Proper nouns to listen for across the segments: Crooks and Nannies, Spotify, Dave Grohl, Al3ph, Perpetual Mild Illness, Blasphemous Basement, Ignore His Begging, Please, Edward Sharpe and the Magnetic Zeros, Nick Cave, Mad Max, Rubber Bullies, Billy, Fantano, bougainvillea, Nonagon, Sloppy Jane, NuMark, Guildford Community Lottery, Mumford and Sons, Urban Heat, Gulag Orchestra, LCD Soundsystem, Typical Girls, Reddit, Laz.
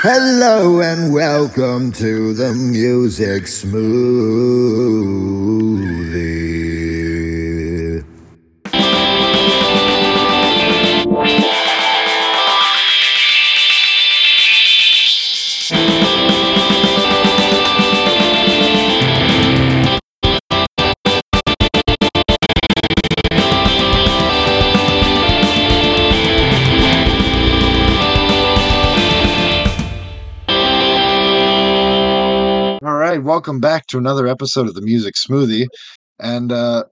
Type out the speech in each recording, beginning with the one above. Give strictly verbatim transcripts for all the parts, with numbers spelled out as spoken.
Hello and welcome to the Music Smoothie. Welcome back to another episode of the Music Smoothie, and uh,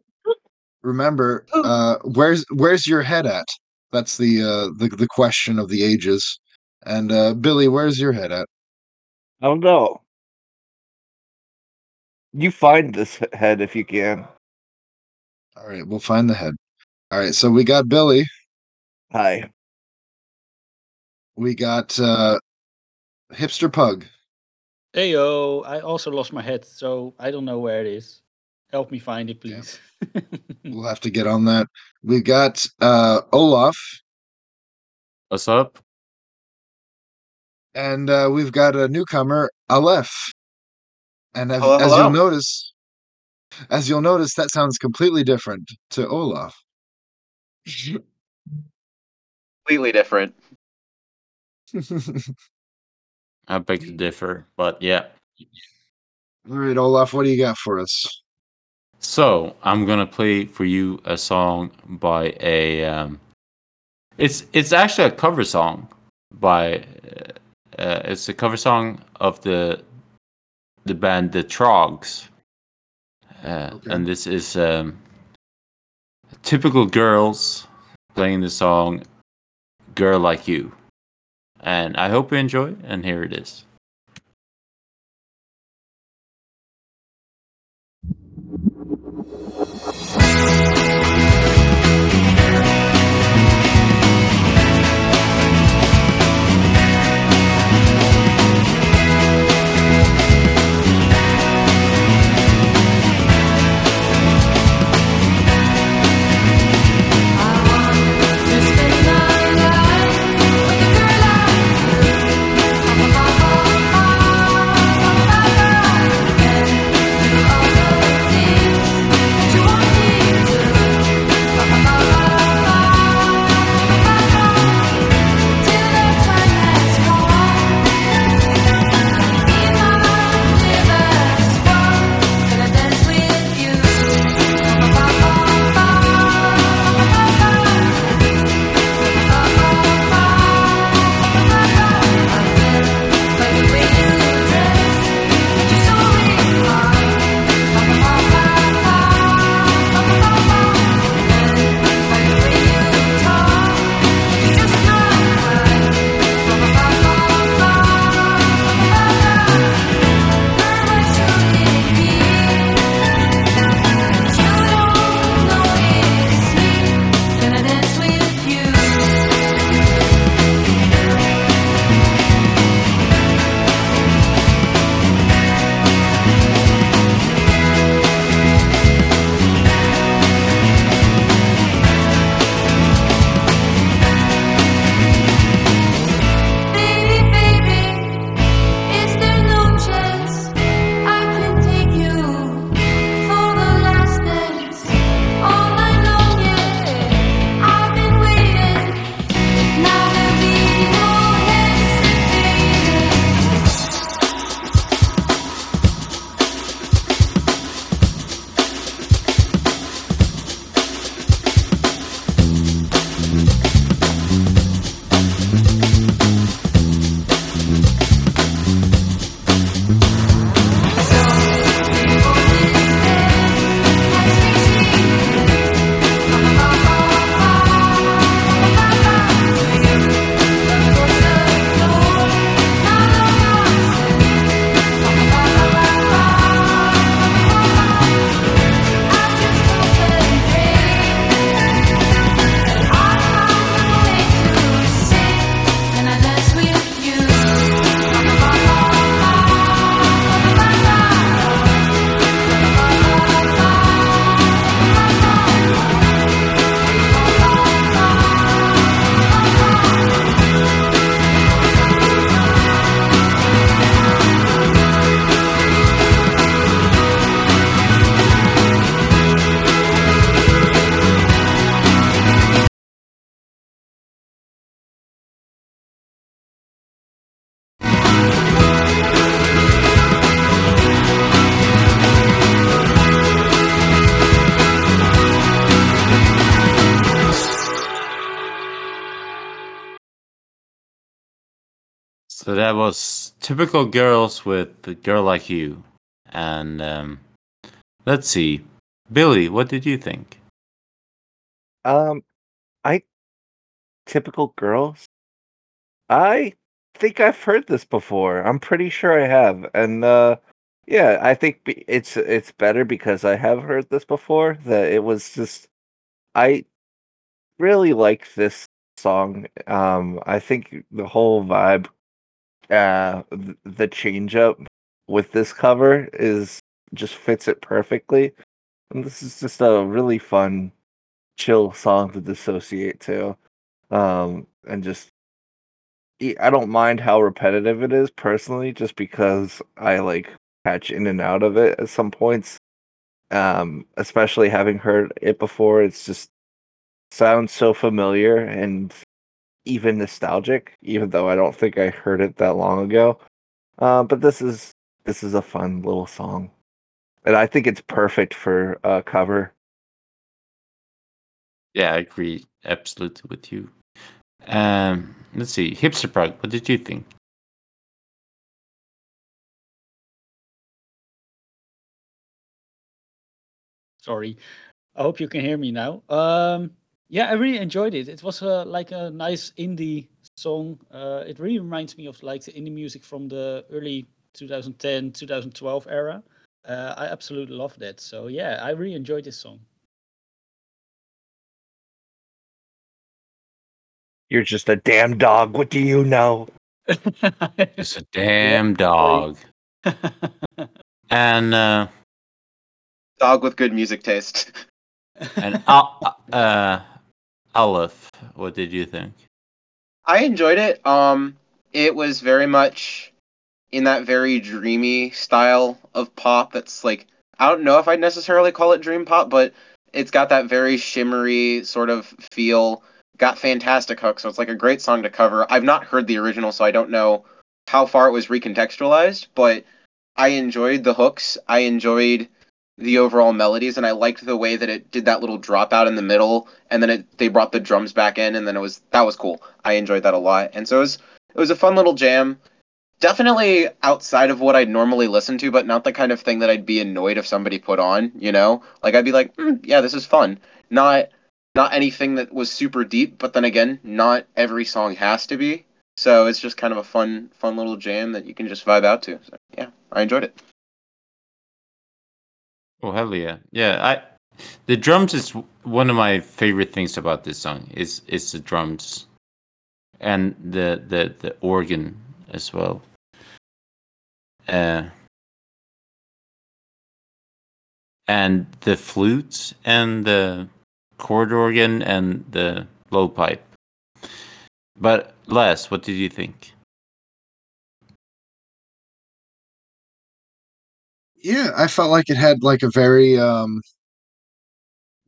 remember, uh, where's where's your head at? That's the uh, the the question of the ages. And uh, Billy, where's your head at? I don't know. You find this head if you can. All right, we'll find the head. All right, so we got Billy. Hi. We got uh, Hipster Pug. Heyo, I also lost my head, so I don't know where it is. Help me find it, please. Yeah. We'll have to get on that. We've got uh, Olaf. What's up? And uh, we've got a newcomer, Aleph. And as, hello, hello. as you'll notice, as you'll notice, that sounds completely different to Olaf. Completely different. I beg to differ, but yeah. All right, Olaf, what do you got for us? So, I'm going to play for you a song by a... Um, it's it's actually a cover song by... Uh, uh, it's a cover song of the the band The Troggs. Uh, okay. And this is um, Typical Girls playing the song Girl Like You. And I hope you enjoy, and here it is. Oh, So that was Typical Girls with the Girl Like You. And um, let's see. Billy, what did you think? Um, I Typical Girls? I think I've heard this before. I'm pretty sure I have. And uh, yeah, I think it's it's better because I have heard this before. That it was just... I really like this song. Um, I think the whole vibe, uh, the change up with this cover is just fits it perfectly. And this is just a really fun, chill song to dissociate to. Um, and just, I don't mind how repetitive it is personally, just because I like catch in and out of it at some points. Um, especially having heard it before, it's just sounds so familiar and even nostalgic, even though I don't think I heard it that long ago. Uh, but this is this is a fun little song, and I think it's perfect for a cover. Yeah, I agree absolutely with you. Um, let's see, Hipster Pug, what did you think? Sorry, I hope you can hear me now. Um, yeah, I really enjoyed it. It was uh, like a nice indie song. Uh, it really reminds me of like the indie music from the early twenty ten, twenty twelve era. Uh, I absolutely love that. So yeah, I really enjoyed this song. You're just a damn dog. What do you know? Just a damn dog. And... Uh... Dog with good music taste. And uh, uh, Aleph, what did you think? I enjoyed it. Um, it was very much in that very dreamy style of pop. That's like, I don't know if I'd necessarily call it dream pop, but it's got that very shimmery sort of feel. Got fantastic hooks, so it's like a great song to cover. I've not heard the original, so I don't know how far it was recontextualized, but I enjoyed the hooks. I enjoyed the overall melodies, and I liked the way that it did that little drop out in the middle, and then it, they brought the drums back in, and then it was that was cool. I enjoyed that a lot, and so it was it was a fun little jam. Definitely outside of what I'd normally listen to, but not the kind of thing that I'd be annoyed if somebody put on. You know, like I'd be like, mm, yeah, this is fun. Not not anything that was super deep, but then again, not every song has to be. So it's just kind of a fun fun little jam that you can just vibe out to. So, yeah, I enjoyed it. Oh, hell yeah. Yeah, I the drums is one of my favorite things about this song. It's, it's the drums and the, the, the organ as well. Uh, and the flutes and the chord organ and the blowpipe. But, Les, what did you think? Yeah, I felt like it had like a very um,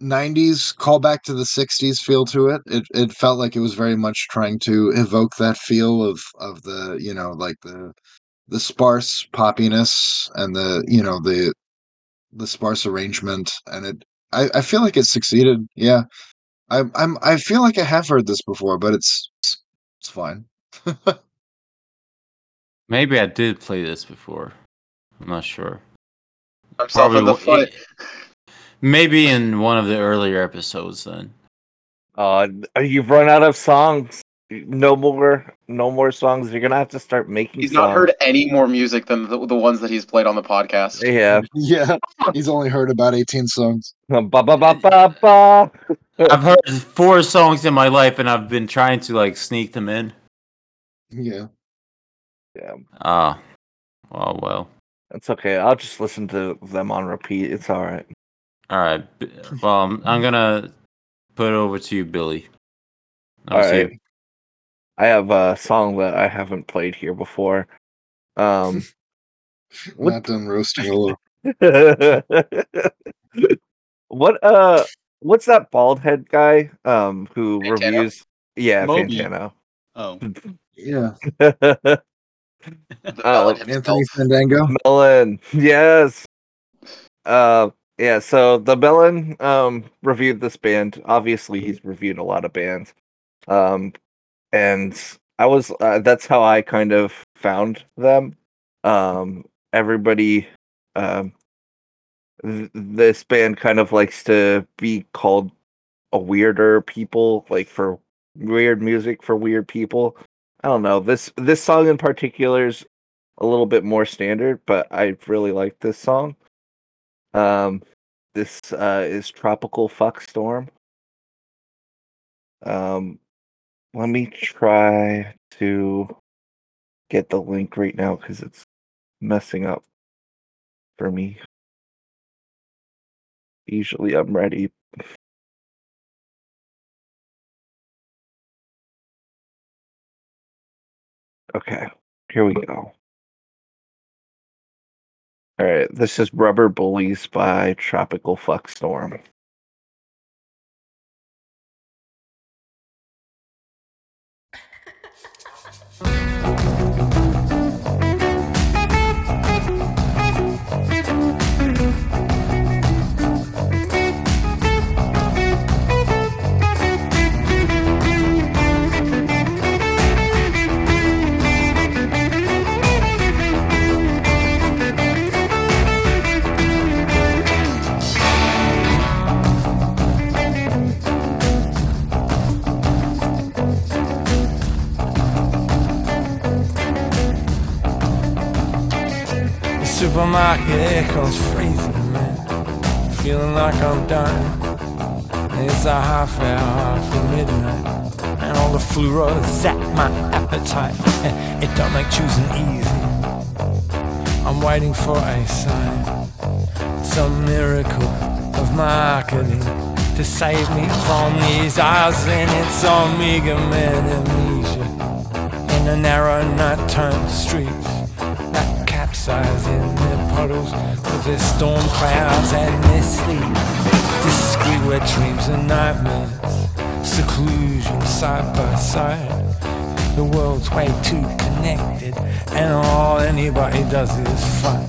nineties callback to the sixties feel to it. It it felt like it was very much trying to evoke that feel of, of the, you know, like the the sparse poppiness and the, you know, the the sparse arrangement. And it I, I feel like it succeeded. Yeah, I I'm I feel like I have heard this before, but it's it's fine. Maybe I did play this before. I'm not sure. I'm probably the foot. Maybe in one of the earlier episodes, then. Uh, you've run out of songs. No more, no more songs. You're gonna have to start making. He's songs. Not heard any more music than the, the ones that he's played on the podcast. Yeah, yeah. He's only heard about eighteen songs. Ba ba ba ba ba. I've heard four songs in my life, and I've been trying to like sneak them in. Yeah. Yeah. Ah. Oh well. It's okay. I'll just listen to them on repeat. It's all right. All right. Well, I'm, I'm going to put it over to you, Billy. I'll all right. You. I have a song that I haven't played here before. Um, what... Not done roasting a little. What, uh, what's that bald head guy um, who Fantano? Reviews... Yeah, Moby. Fantano. Oh. Yeah. Uh, Anthony Sandango. Melon, yes. Uh, yeah. So the Melon um reviewed this band. Obviously, he's reviewed a lot of bands. Um, and I was uh, that's how I kind of found them. Um, everybody, um, th- this band kind of likes to be called a weirder people, like for weird music for weird people. I don't know. This this song in particular is a little bit more standard, but I really like this song. Um, this uh, is Tropical Fuck Storm. Um, let me try to get the link right now because it's messing up for me. Usually I'm ready. Okay, here we go. All right, this is Rubber Bullies by Tropical Fuck Storm. Supermarket echoes freezing, man. Feeling like I'm dying. It's a half hour after midnight, and all the fluoro zap my appetite. It don't make choosing easy. I'm waiting for a sign, some miracle of marketing to save me from these eyes and its omega man amnesia. In the narrow nighttime streets that capsize in puddles with their storm clouds and their sleep. Discreet where dreams and nightmares, seclusion side by side. The world's way too connected, and all anybody does is fight.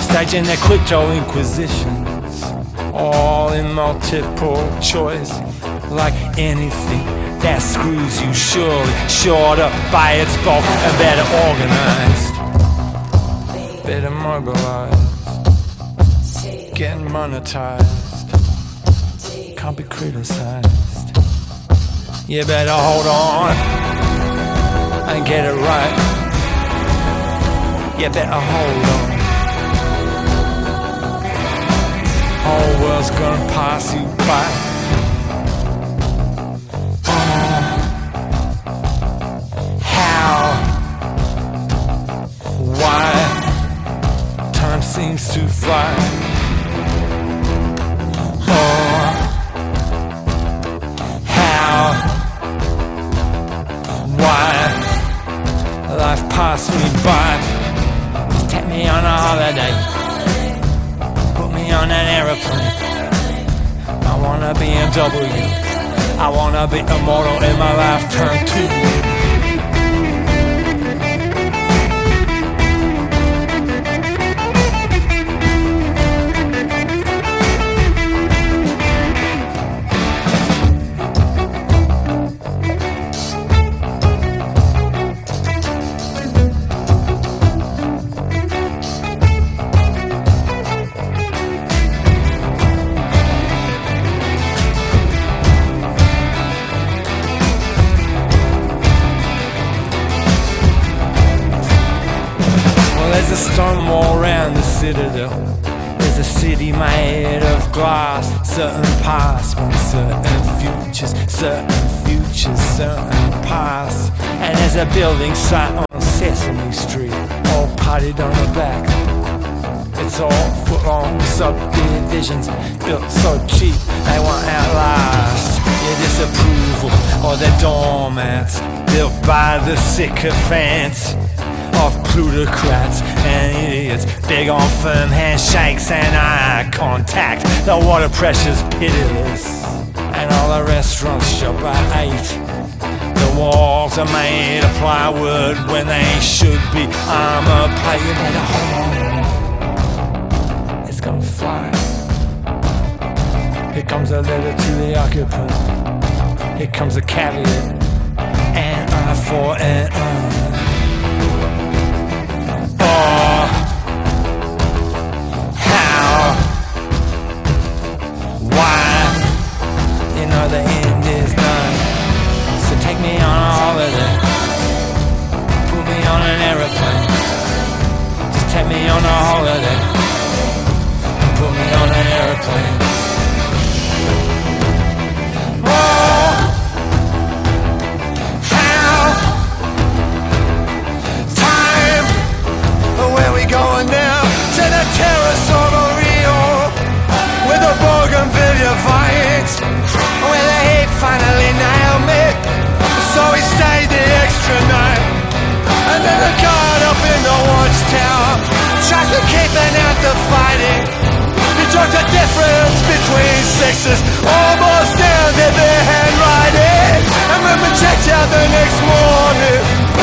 Staging their crypto inquisitions, all in multiple choice. Like anything that screws you surely, shored up by its bulk and better organized. Better mobilized, getting monetized, can't be criticized. You better hold on and get it right. You better hold on. Whole world's gonna pass you by. Oh, how? Why? Time seems to fly. Oh, how? Why? Life passed me by. Just take me on a holiday. Put me on an aeroplane. I want a B M W. I want to be immortal in my lifetime too. There's a city made of glass. Certain past, certain futures, certain futures, certain past. And there's a building site on Sesame Street, all potted on the back. It's all foot-long subdivisions built so cheap they won't outlast your disapproval or the doormats built by the sycophants of plutocrats and idiots, big on firm handshakes and eye contact. The water pressure's pitiless, and all the restaurants shut by eight. The walls are made of plywood when they should be armor plate. You better hold on, it's gonna fly. Here comes a letter to the occupant. Here comes a caveat, and I for it. Or how, why, you know the end is done. So take me on all of it. Put me on an aeroplane. Just take me on a holiday. Put me on an aeroplane. Going down to the terrace on the Rio, with a bougainvillea fight, where the hate finally nailed me, so he stayed the extra night. And then the guard up in the watchtower tries to keep an out the fighting. He took the difference between sexes, almost down to their handwriting. And when we checked out the next morning,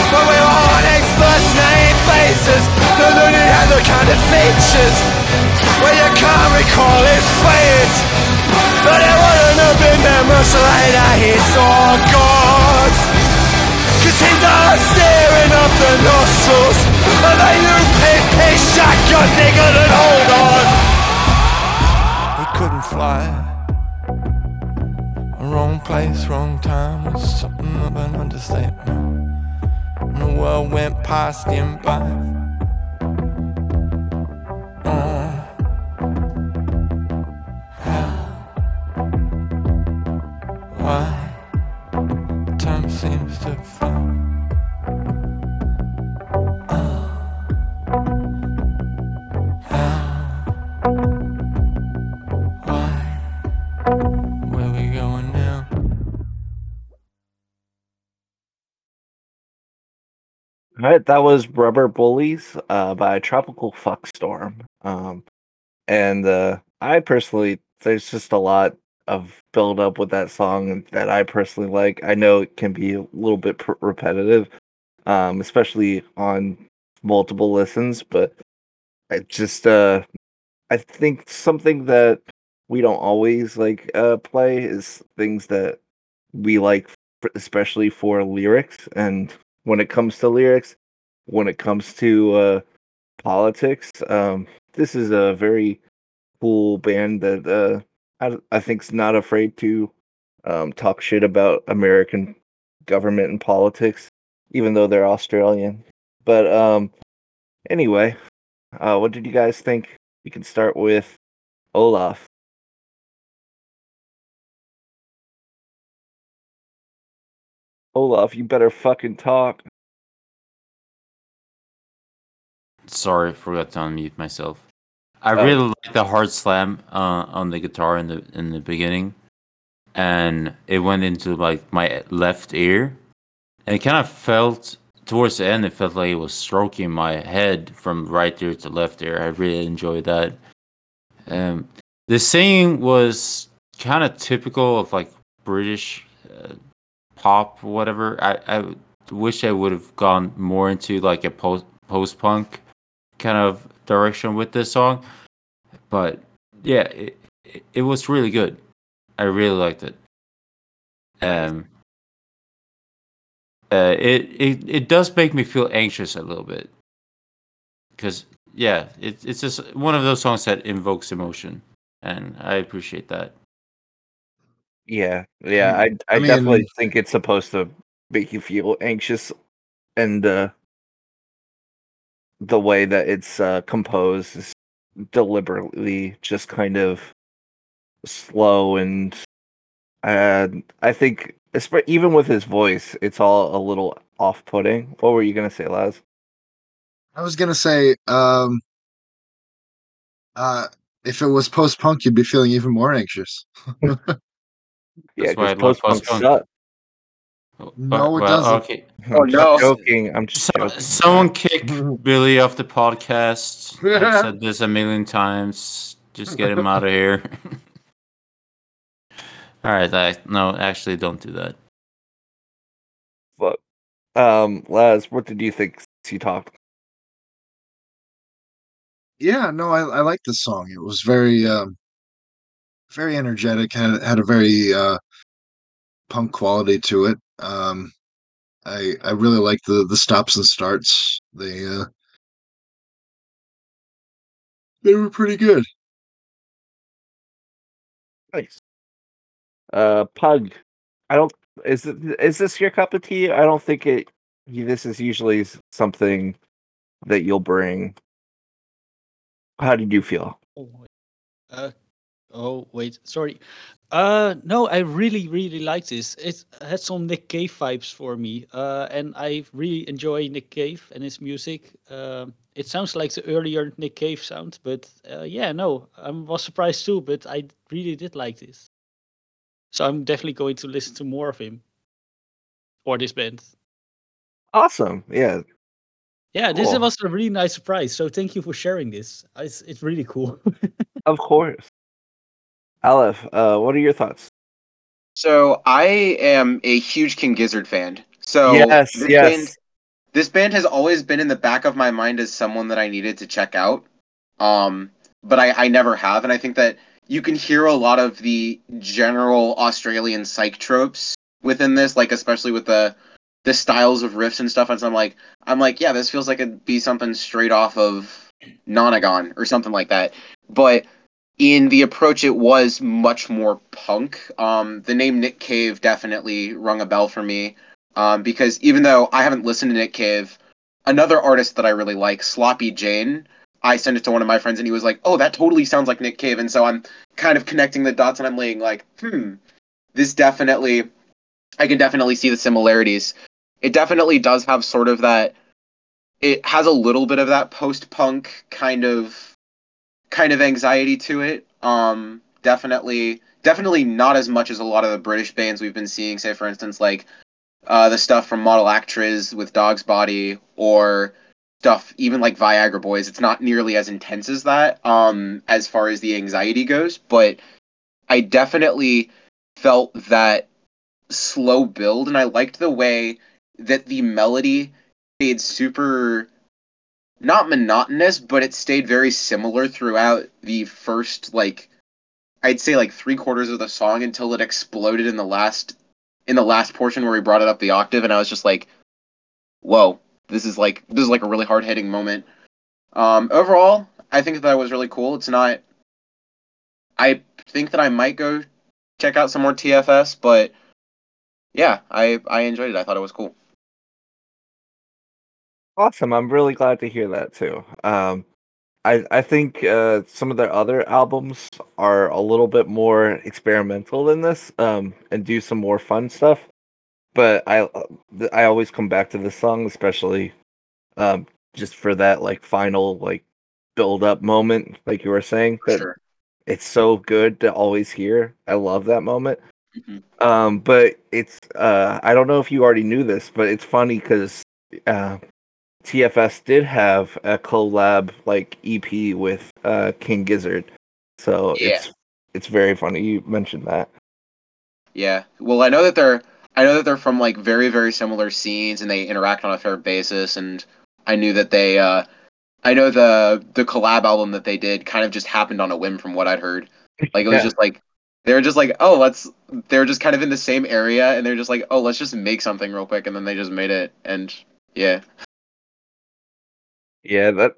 but we were on a first name basis. The loony had the kind of features where you can't recall his face, but it wouldn't have been that much later he saw God. Cause he died staring up the nostrils of a new P P shotgun nigga that hold on. He couldn't fly. Wrong place, wrong time was something of an understatement. The world went past him by. Uh, how? Why? Time seems to fly. Uh, how? Why? Where we going now? All right, that was Rubber Bullies uh, by Tropical Fuck Storm. Um, and uh, I personally, there's just a lot of build up with that song that I personally like. I know it can be a little bit pr- repetitive, um, especially on multiple listens, but I just, uh, I think something that we don't always like uh, play is things that we like, especially for lyrics. And when it comes to lyrics, when it comes to uh, politics, um, this is a very cool band that uh, I, I think's not afraid to um, talk shit about American government and politics, even though they're Australian. But um, anyway, uh, what did you guys think? We can start with Olaf. Olaf, you better fucking talk. Sorry, I forgot to unmute myself. I oh. really like the hard slam uh, on the guitar in the in the beginning, and it went into like my left ear, and it kind of felt towards the end. It felt like it was stroking my head from right ear to left ear. I really enjoyed that. Um, the singing was kind of typical of like British Uh, pop, whatever. I, I wish I would have gone more into like a post post-punk kind of direction with this song, but yeah, it, it, it was really good. I really liked it. Um, uh, it it it does make me feel anxious a little bit, because yeah, it it's just one of those songs that invokes emotion, and I appreciate that. Yeah, yeah, I I, I mean, definitely think it's supposed to make you feel anxious, and uh, the way that it's uh, composed is deliberately just kind of slow, and uh, I think even with his voice, it's all a little off-putting. What were you gonna say, Laz? I was gonna say, um, uh, if it was post-punk, you'd be feeling even more anxious. That's yeah, post punk sucks. No, it well, doesn't. Okay. I'm oh, just no. joking. I'm just so, joking. Someone kick Billy off the podcast. I've said this a million times. Just get him out of here. All right. I, no, actually, don't do that. But, um, Laz, what did you think? He talked. Yeah, no, I I like this song. It was very. Um, Very energetic, had had a very uh, punk quality to it. Um, I I really like the the stops and starts. They uh, they were pretty good. Nice. Uh, Pug. I don't. Is it, is this your cup of tea? I don't think it. This is usually something that you'll bring. How did you feel? Oh, uh, oh wait, sorry. Uh, no, I really, really liked this. It had some Nick Cave vibes for me, uh, and I really enjoy Nick Cave and his music. Uh, it sounds like the earlier Nick Cave sound, but uh, yeah, no, I was surprised too, but I really did like this. So I'm definitely going to listen to more of him or this band. Awesome, yeah. Yeah, cool. This was a really nice surprise, so thank you for sharing this. It's, it's really cool. Of course. Aleph, uh, what are your thoughts? So I am a huge King Gizzard fan. So yes, this, yes. Band, this band has always been in the back of my mind as someone that I needed to check out. Um, but I, I never have. And I think that you can hear a lot of the general Australian psych tropes within this, like especially with the the styles of riffs and stuff. And so I'm like, I'm like, yeah, this feels like it'd be something straight off of Nonagon or something like that. But in the approach, it was much more punk. Um, the name Nick Cave definitely rung a bell for me, um, because even though I haven't listened to Nick Cave, another artist that I really like, Sloppy Jane, I sent it to one of my friends, and he was like, oh, that totally sounds like Nick Cave. And so I'm kind of connecting the dots, and I'm laying like, hmm, this definitely, I can definitely see the similarities. It definitely does have sort of that, it has a little bit of that post-punk kind of kind of anxiety to it. Um, definitely, definitely not as much as a lot of the British bands we've been seeing, say for instance, like uh, the stuff from Model Actress with Dog's Body, or stuff even like Viagra Boys. It's not nearly as intense as that, um, as far as the anxiety goes, but I definitely felt that slow build, and I liked the way that the melody stayed super... not monotonous, but it stayed very similar throughout the first, like, I'd say like three quarters of the song until it exploded in the last, in the last portion where he brought it up the octave, and I was just like, whoa, this is like, this is like a really hard-hitting moment. Um, overall, I think that was really cool. It's not, I think that I might go check out some more T F S, but yeah, I, I enjoyed it. I thought it was cool. Awesome. I'm really glad to hear that too. Um, I I think uh, some of their other albums are a little bit more experimental than this, um, and do some more fun stuff. But I I always come back to this song, especially um, just for that like final like build up moment, like you were saying. That sure. It's so good to always hear. I love that moment. Mm-hmm. Um, but it's uh, I don't know if you already knew this, but it's funny because. Uh, T F S did have a collab like E P with uh, King Gizzard, so yeah. it's it's very funny you mentioned that. Yeah, well, I know that they're I know that they're from like very very similar scenes, and they interact on a fair basis. And I knew that they uh, I know the the collab album that they did kind of just happened on a whim, from what I'd heard. Like it was yeah. just like they were just like oh let's they were just kind of in the same area, and they're just like oh let's just make something real quick, and then they just made it, and yeah. Yeah, that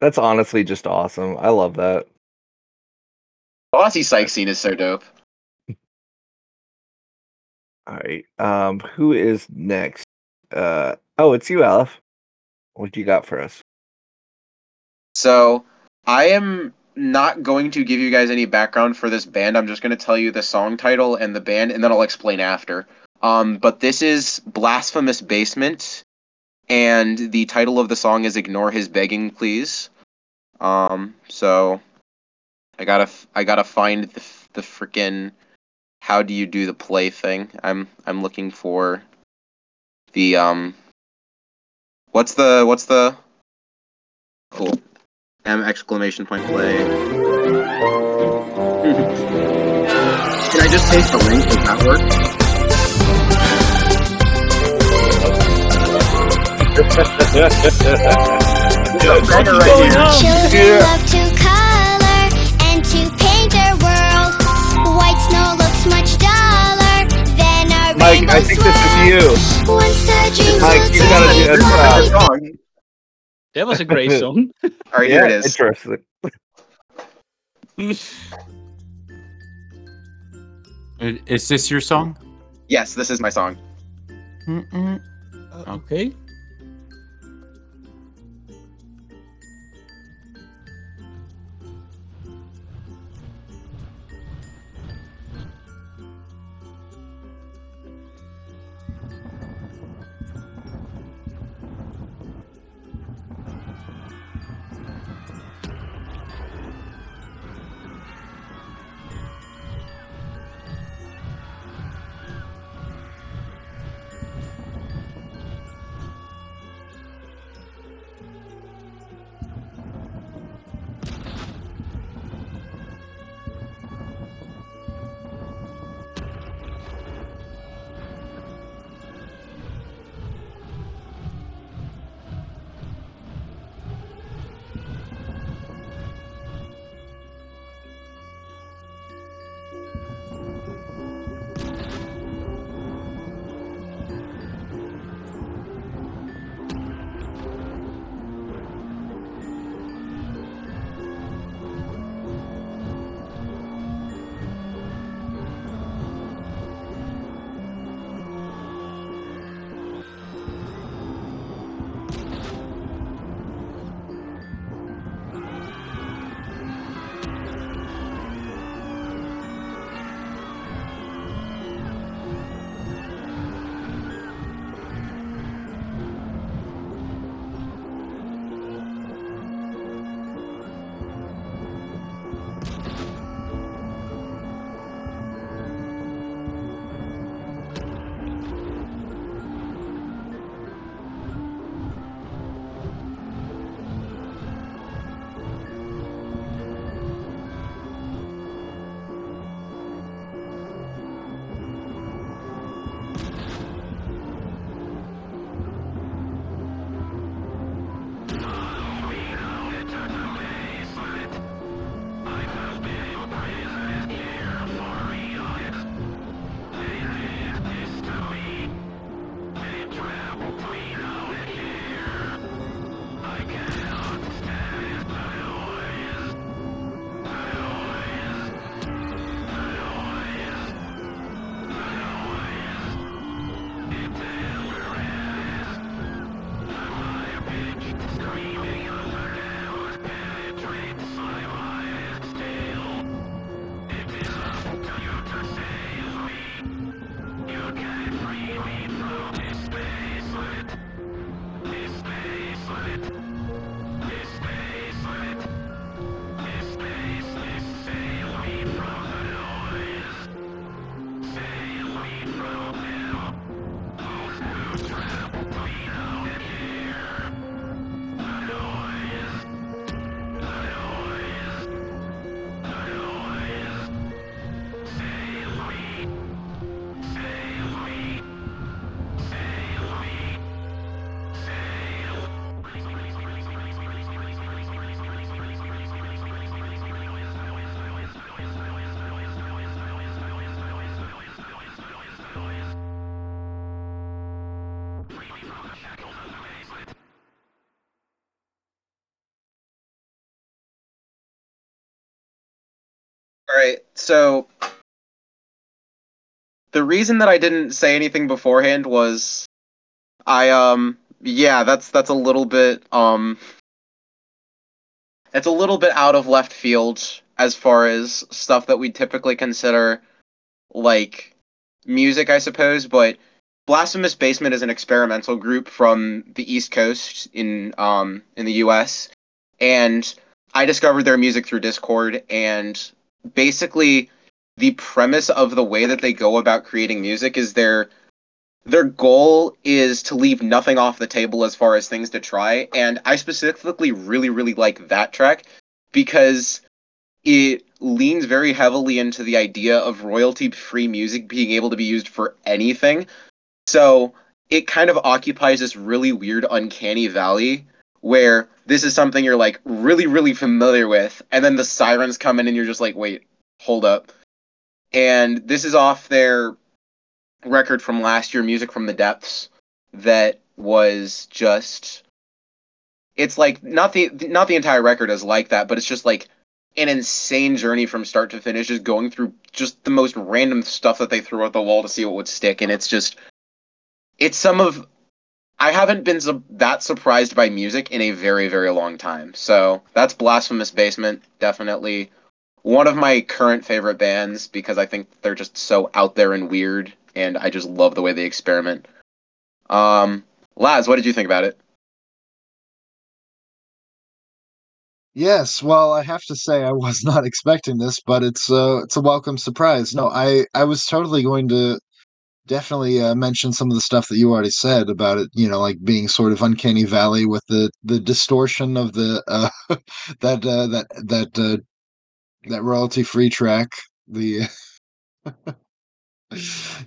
that's honestly just awesome. I love that. The Aussie psych scene is so dope. All right, um, who is next? Uh, oh, it's you, Aleph. What do you got for us? So, I am not going to give you guys any background for this band. I'm just going to tell you the song title and the band, and then I'll explain after. Um, but this is Blasphemous Basement. And the title of the song is "Ignore His Begging, Please." Um, so I gotta, I gotta find the the freaking how do you do the play thing. I'm, I'm looking for the um. What's the, what's the? Cool. M exclamation point play. Can I just paste the link? Does that work? What's going on right here? Children love to color and to paint their world. White snow looks much duller than our Mike, rainbow swirl. Mike, I think this is you. Once the Like, you gotta do that uh, song. That was a great song. All right, here yeah, it is. Interesting. Is this your song? Yes, this is my song. Mm-mm. Uh, okay. Alright, so the reason that I didn't say anything beforehand was I um yeah, that's that's a little bit um it's a little bit out of left field as far as stuff that we typically consider like music, I suppose, but Blasphemous Basement is an experimental group from the East Coast in um in the U S, and I discovered their music through Discord, and basically the premise of the way that they go about creating music is their their goal is to leave nothing off the table as far as things to try, and I specifically really really like that track because it leans very heavily into the idea of royalty free music being able to be used for anything. So it kind of occupies this really weird uncanny valley where this is something you're, like, really, really familiar with, and then the sirens come in and you're just like, wait, hold up. And this is off their record from last year, Music from the Depths, that was just, it's like, not the not the entire record is like that, but it's just like an insane journey from start to finish, just going through just the most random stuff that they threw at the wall to see what would stick. And it's just, it's some of, I haven't been so, that surprised by music in a very, very long time. So that's Blasphemous Basement, definitely one of my current favorite bands, because I think they're just so out there and weird, and I just love the way they experiment. Um, Laz, what did you think about it? Yes, well, I have to say I was not expecting this, but it's uh, it's a welcome surprise. No, I, I was totally going to definitely uh, mention some of the stuff that you already said about it, you know, like being sort of uncanny valley with the, the distortion of the uh, that uh, that that uh, that royalty-free track. The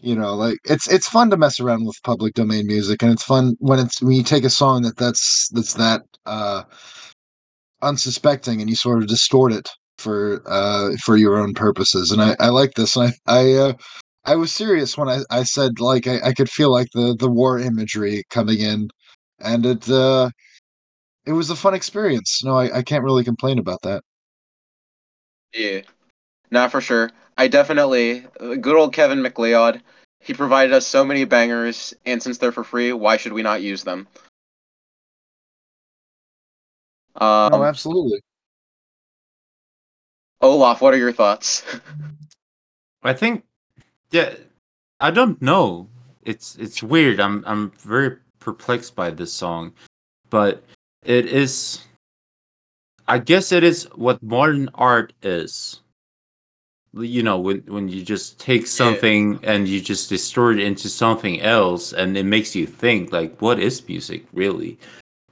you know, like it's it's fun to mess around with public domain music, and it's fun when it's when you take a song that that's that's that. Uh, unsuspecting, and you sort of distort it for uh for your own purposes. And I, I like this. And I I, uh, I was serious when I, I said like I, I could feel like the the war imagery coming in, and it uh it was a fun experience. No, I, I can't really complain about that. Yeah, not for sure. I definitely good old Kevin MacLeod. He provided us so many bangers, and since they're for free, why should we not use them? Um, oh, absolutely. Olaf, what are your thoughts? I think, yeah, I don't know. It's it's weird. I'm I'm very perplexed by this song, but it is. I guess it is what modern art is. You know, when when you just take something yeah. and you just distort it into something else, and it makes you think, like, what is music really?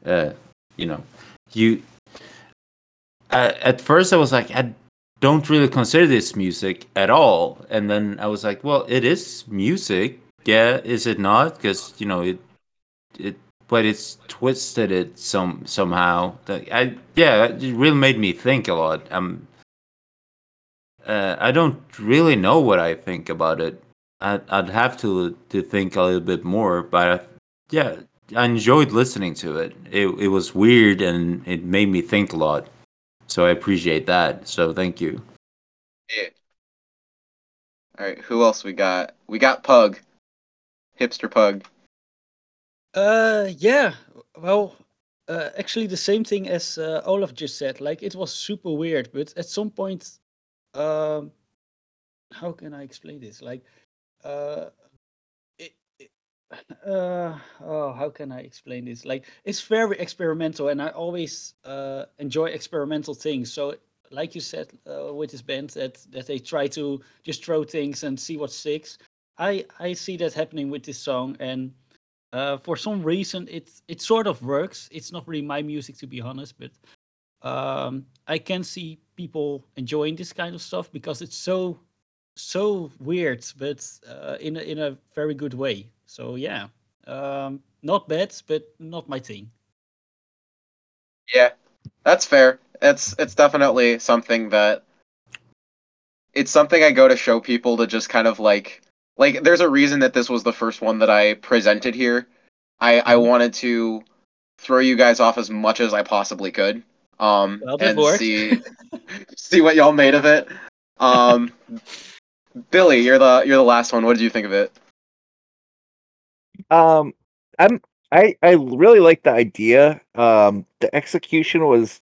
Uh, you know. You uh, at first I was like, I don't really consider this music at all, and then I was like, well, it is music, yeah, is it not? Because you know it, it, but it's twisted it some somehow. Like, I yeah, it really made me think a lot. Um, uh, I don't really know what I think about it. I'd I'd have to to think a little bit more, but I, yeah. I enjoyed listening to it. it. It was weird, and it made me think a lot. So I appreciate that. So thank you. Yeah. All right, who else we got? We got Pug. Hipster Pug. Uh, yeah. Well, uh, actually the same thing as uh, Olaf just said. Like, it was super weird, but at some point... Um, how can I explain this? Like... Uh, Uh oh, how can I explain this? Like, it's very experimental, and I always uh, enjoy experimental things. So, like you said, uh, with this band that that they try to just throw things and see what sticks. I I see that happening with this song, and uh, for some reason, it it sort of works. It's not really my music, to be honest, but um, I can see people enjoying this kind of stuff because it's so so weird, but uh, in a, in a very good way. So yeah, um, not bad, but not my thing. Yeah, that's fair. It's it's definitely something that it's something I go to show people to just kind of like like. There's a reason that this was the first one that I presented here. I I wanted to throw you guys off as much as I possibly could, um, well, and see see what y'all made of it. Um, Billy, you're the you're the last one. What did you think of it? Um, I'm I I really like the idea. Um, the execution was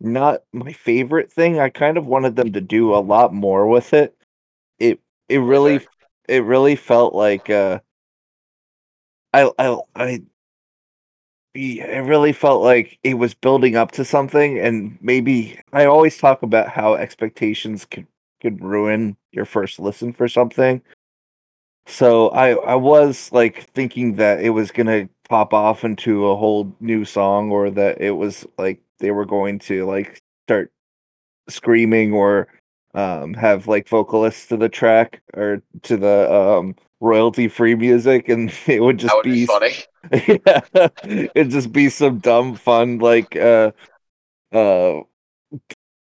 not my favorite thing. I kind of wanted them to do a lot more with it. It it really it really felt like uh, I I I it really felt like it was building up to something. And maybe I always talk about how expectations could could ruin your first listen for something. So I, I was like thinking that it was gonna pop off into a whole new song, or that it was like they were going to like start screaming, or um, have like vocalists to the track or to the um, royalty-free music, and it would just that would be, be funny. Yeah, it'd just be some dumb fun like uh uh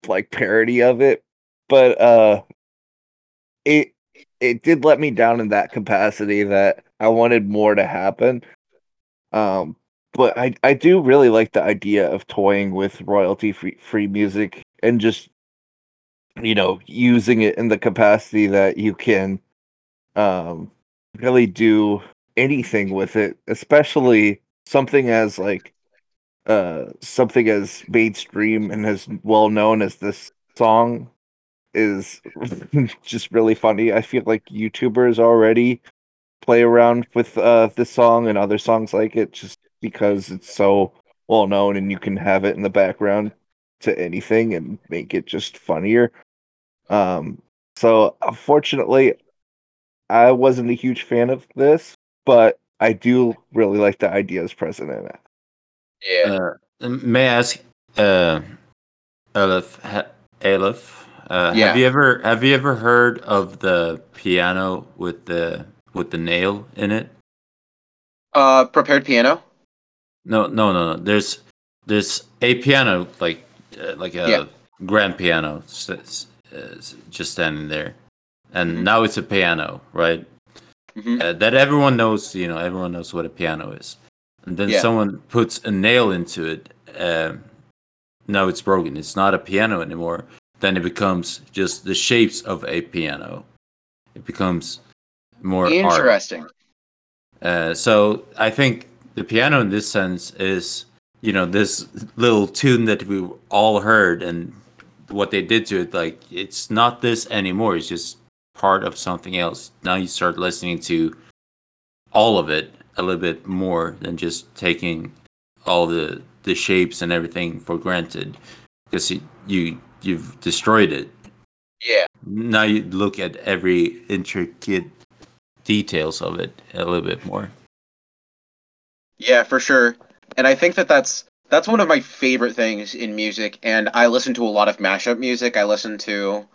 like parody of it, but uh it. It did let me down in that capacity that I wanted more to happen. Um, but I, I do really like the idea of toying with royalty free, free music and just, you know, using it in the capacity that you can um, really do anything with it, especially something as like uh, something as mainstream and as well known as this song is just really funny. I feel like YouTubers already play around with uh, this song and other songs like it just because it's so well known and you can have it in the background to anything and make it just funnier. Um, so unfortunately, I wasn't a huge fan of this, but I do really like the ideas present in it. Yeah. Uh, may I ask, uh, Aleph, ha- Aleph, uh, yeah. have you ever have you ever heard of the piano with the with the nail in it? Uh, prepared piano? No, no, no, no. There's there's a piano like uh, like a yeah. grand piano just, uh, just standing there, and mm-hmm. now it's a piano, right? Mm-hmm. Uh, that everyone knows, you know, everyone knows what a piano is. And then yeah. someone puts a nail into it. Uh, now it's broken. It's not a piano anymore. Then it becomes just the shapes of a piano. It becomes more interesting. Art. Uh, so I think the piano in this sense is, you know, this little tune that we all heard and what they did to it. Like, it's not this anymore. It's just part of something else. Now you start listening to all of it a little bit more than just taking all the the shapes and everything for granted, because you, you you've destroyed it. Yeah. Now you look at every intricate details of it a little bit more. Yeah, for sure. And I think that that's that's one of my favorite things in music. And I listen to a lot of mashup music. I listen to.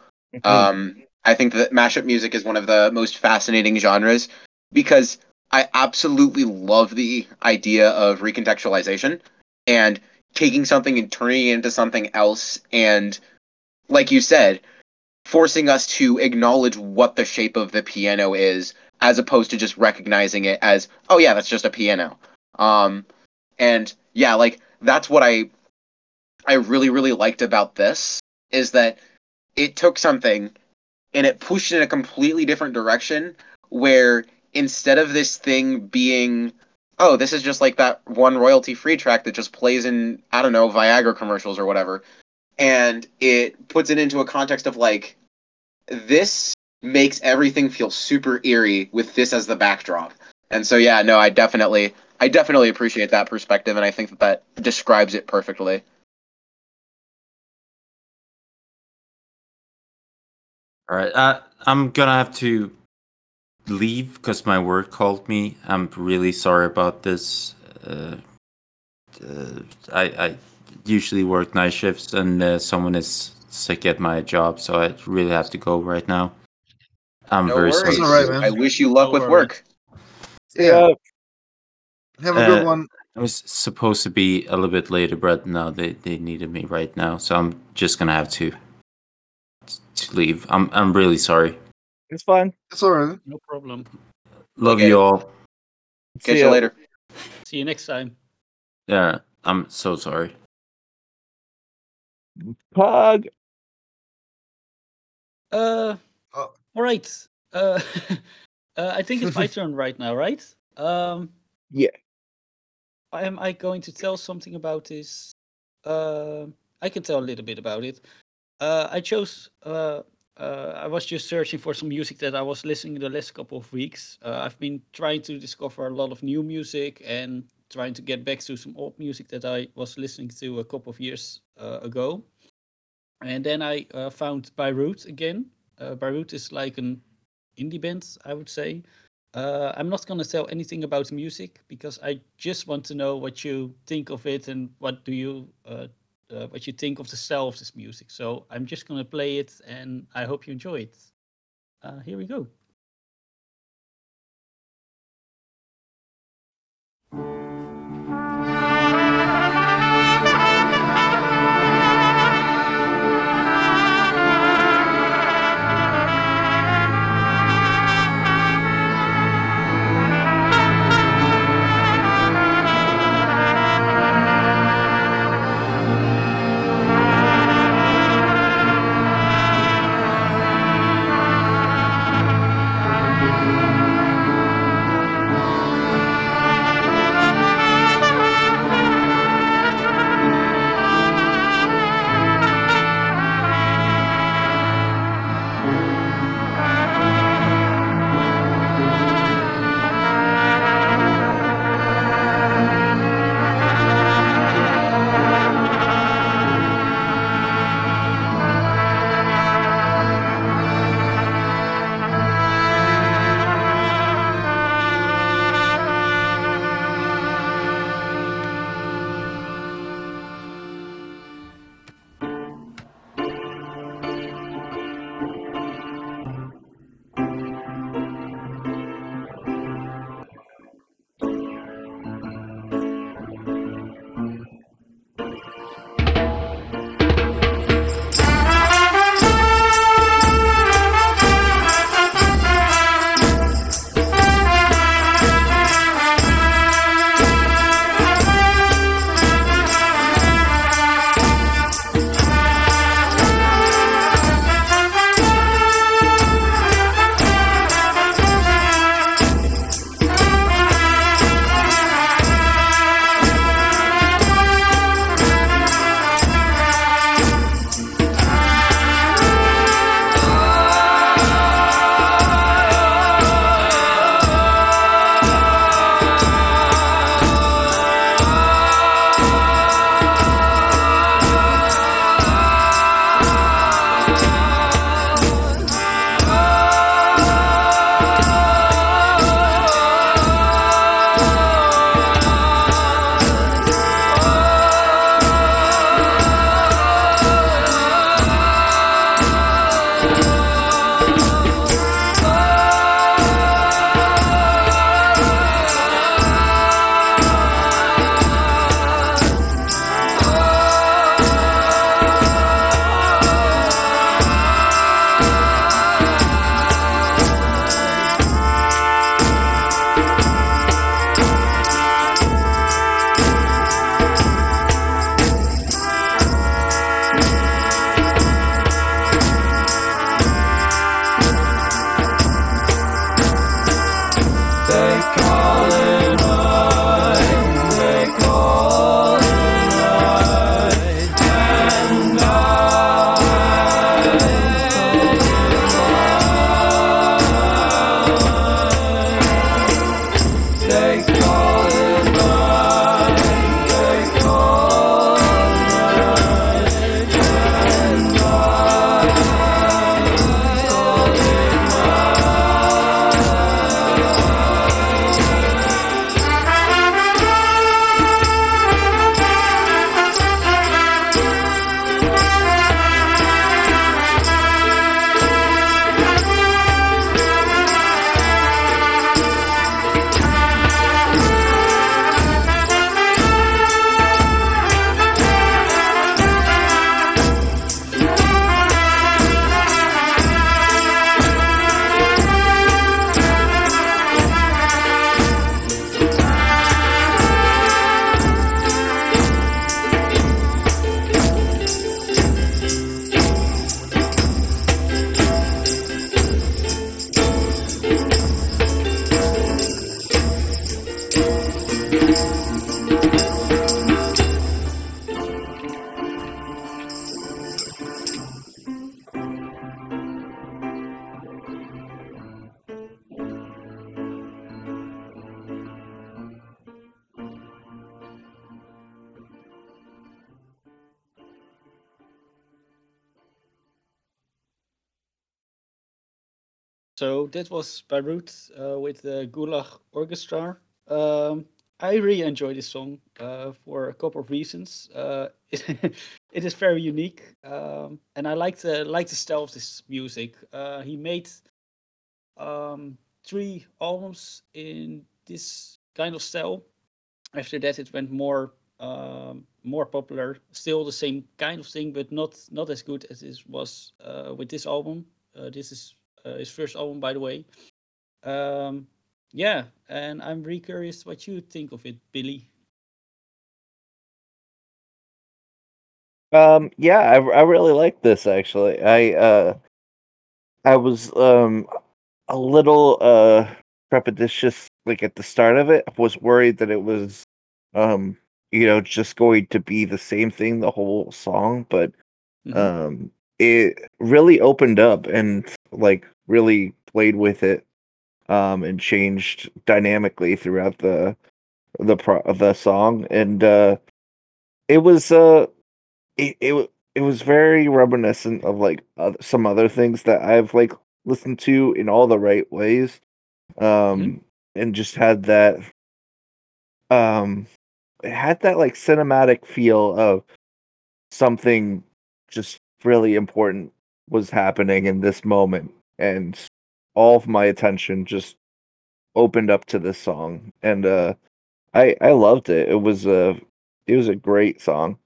Um, I think that mashup music is one of the most fascinating genres because I absolutely love the idea of recontextualization and taking something and turning it into something else and, like you said, forcing us to acknowledge what the shape of the piano is as opposed to just recognizing it as, oh yeah, that's just a piano. Um, and yeah, like, that's what I I really, really liked about this, is that it took something and it pushed it in a completely different direction where instead of this thing being, oh, this is just like that one royalty-free track that just plays in, I don't know, Viagra commercials or whatever, and it puts it into a context of, like, this makes everything feel super eerie with this as the backdrop. And so, yeah, no, I definitely, I definitely appreciate that perspective, and I think that that describes it perfectly. All right, uh, I'm gonna have to leave because my work called me. I'm really sorry about this. Uh, uh, I, I usually work night shifts, and uh, someone is sick at my job, so I really have to go right now. I'm no very worries. sorry. Right, I wish you luck no with worries. work. Yeah. Have a uh, good one. I was supposed to be a little bit later, but no, they, they needed me right now, so I'm just gonna have to to leave. I'm I'm really sorry. It's fine. It's alright. No problem. Love okay. you all. Catch you later. See you next time. Yeah, I'm so sorry. Pug. Uh. Oh. All right. Uh. uh. I think it's my turn right now, right? Um. Yeah. Am I going to tell something about this? Uh. I can tell a little bit about it. Uh. I chose. Uh. Uh, I was just searching for some music that I was listening to the last couple of weeks. Uh, I've been trying to discover a lot of new music and trying to get back to some old music that I was listening to a couple of years uh, ago. And then I uh, found Beirut again. Uh, Beirut is like an indie band, I would say. Uh, I'm not going to tell anything about music because I just want to know what you think of it and what do you uh, Uh, what you think of the style of this music. So I'm just going to play it, and I hope you enjoy it. Uh, here we go. So that was Beirut uh, with the Gulag Orchestra. Um, I really enjoy this song uh, for a couple of reasons. Uh, it, it is very unique, um, and I like the like the style of this music. Uh, he made um, three albums in this kind of style. After that, it went more um, more popular. Still the same kind of thing, but not not as good as it was uh, with this album. Uh, this is uh, his first album, by the way. Um, Yeah, and I'm really curious what you think of it, Billy. Um, yeah, I, I really like this actually. I uh, I was um a little uh trepidatious like at the start of it. I was worried that it was um you know just going to be the same thing the whole song, but mm-hmm. um it really opened up and like really played with it. Um, and changed dynamically throughout the the pro- the song, and uh, it was uh, it, it it was very reminiscent of like other, some other things that I've like listened to in all the right ways, um, mm-hmm. and just had that um, it had that like cinematic feel of something just really important was happening in this moment, and all of my attention just opened up to this song, and uh, I I loved it. It was a it was a great song.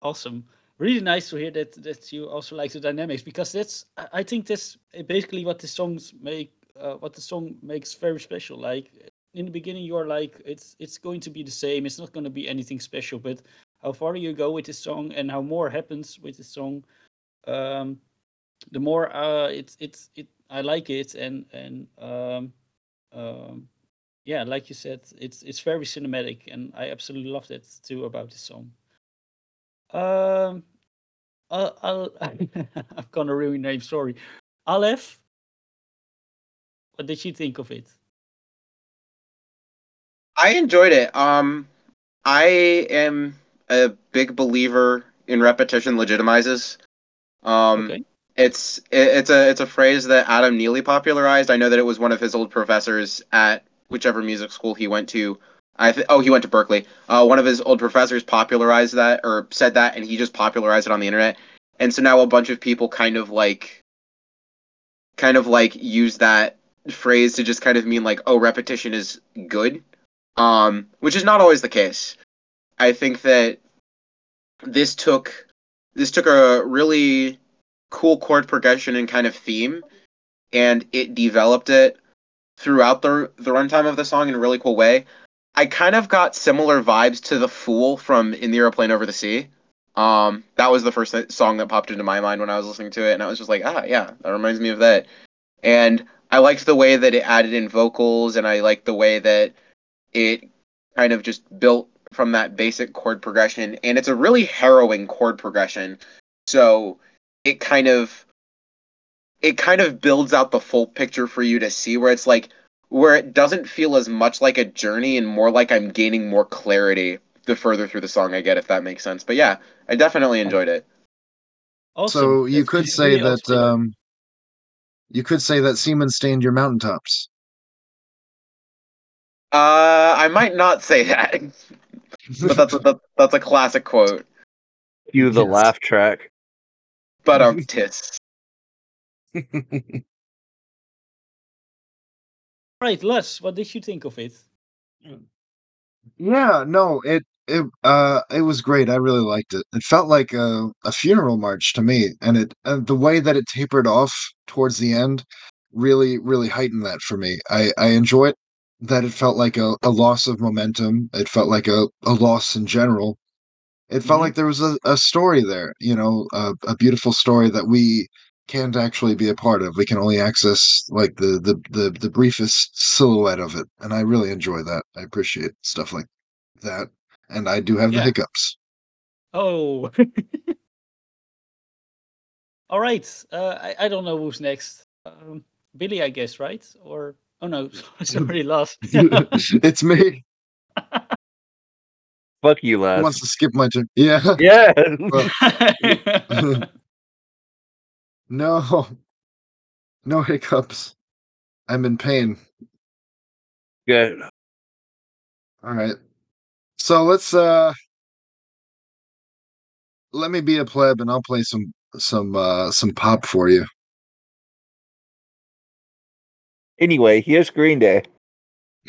Awesome, really nice to hear that that you also like the dynamics, because that's I think that's basically what the songs make. Uh, what the song makes very special. Like in the beginning, you're like it's it's going to be the same. It's not going to be anything special. But how far you go with this song, and how more happens with this song, um, the more uh, it's it's it. I like it, and and um, um, yeah, like you said, it's it's very cinematic, and I absolutely love that too about this song. Um, I'll, I'll I've got a real name, sorry. Aleph, what did you think of it? I enjoyed it. Um, I am a big believer in repetition legitimizes. Um, okay. It's it's a it's a phrase that Adam Neely popularized. I know that it was one of his old professors at whichever music school he went to. I th- oh he went to Berkeley. Uh, one of his old professors popularized that or said that, and he just popularized it on the internet. And so now a bunch of people kind of like kind of like use that phrase to just kind of mean like oh repetition is good, um, which is not always the case. I think that this took this took a really cool chord progression and kind of theme, and it developed it throughout the the runtime of the song in a really cool way. I kind of got similar vibes to The Fool from In the Aeroplane Over the Sea. Um, that was the first th- song that popped into my mind when I was listening to it, and I was just like, ah, yeah, that reminds me of that. And I liked the way that it added in vocals, and I liked the way that it kind of just built from that basic chord progression, and it's a really harrowing chord progression, so it kind of, it kind of builds out the full picture for you to see where it's like, where it doesn't feel as much like a journey and more like I'm gaining more clarity the further through the song I get, if that makes sense. But yeah, I definitely enjoyed it. Also, so you could say really that, um, you could say that semen stained your mountaintops. Uh, I might not say that, but that's a, that's a classic quote. Cue the yes. laugh track. But um, tits. Right, Les, what did you think of it? Yeah, no, it it uh it was great. I really liked it. It felt like a, a funeral march to me, and it uh, the way that it tapered off towards the end really, really heightened that for me. I I enjoyed that it felt like a, a loss of momentum. It felt like a, a loss in general. It felt like there was a, a story there, you know, a, a beautiful story that we can't actually be a part of. We can only access like the, the, the, the briefest silhouette of it. And I really enjoy that. I appreciate stuff like that. And I do have yeah. the hiccups. Oh. All right. Uh, I, I don't know who's next. Um, Billy, I guess, right? Or, oh no, sorry, last. It's me. Fuck you, Les. Who wants to skip my turn? Yeah. Yeah. Well, no. No hiccups. I'm in pain. Good. All right. So let's uh let me be a pleb and I'll play some some uh some pop for you. Anyway, here's Green Day.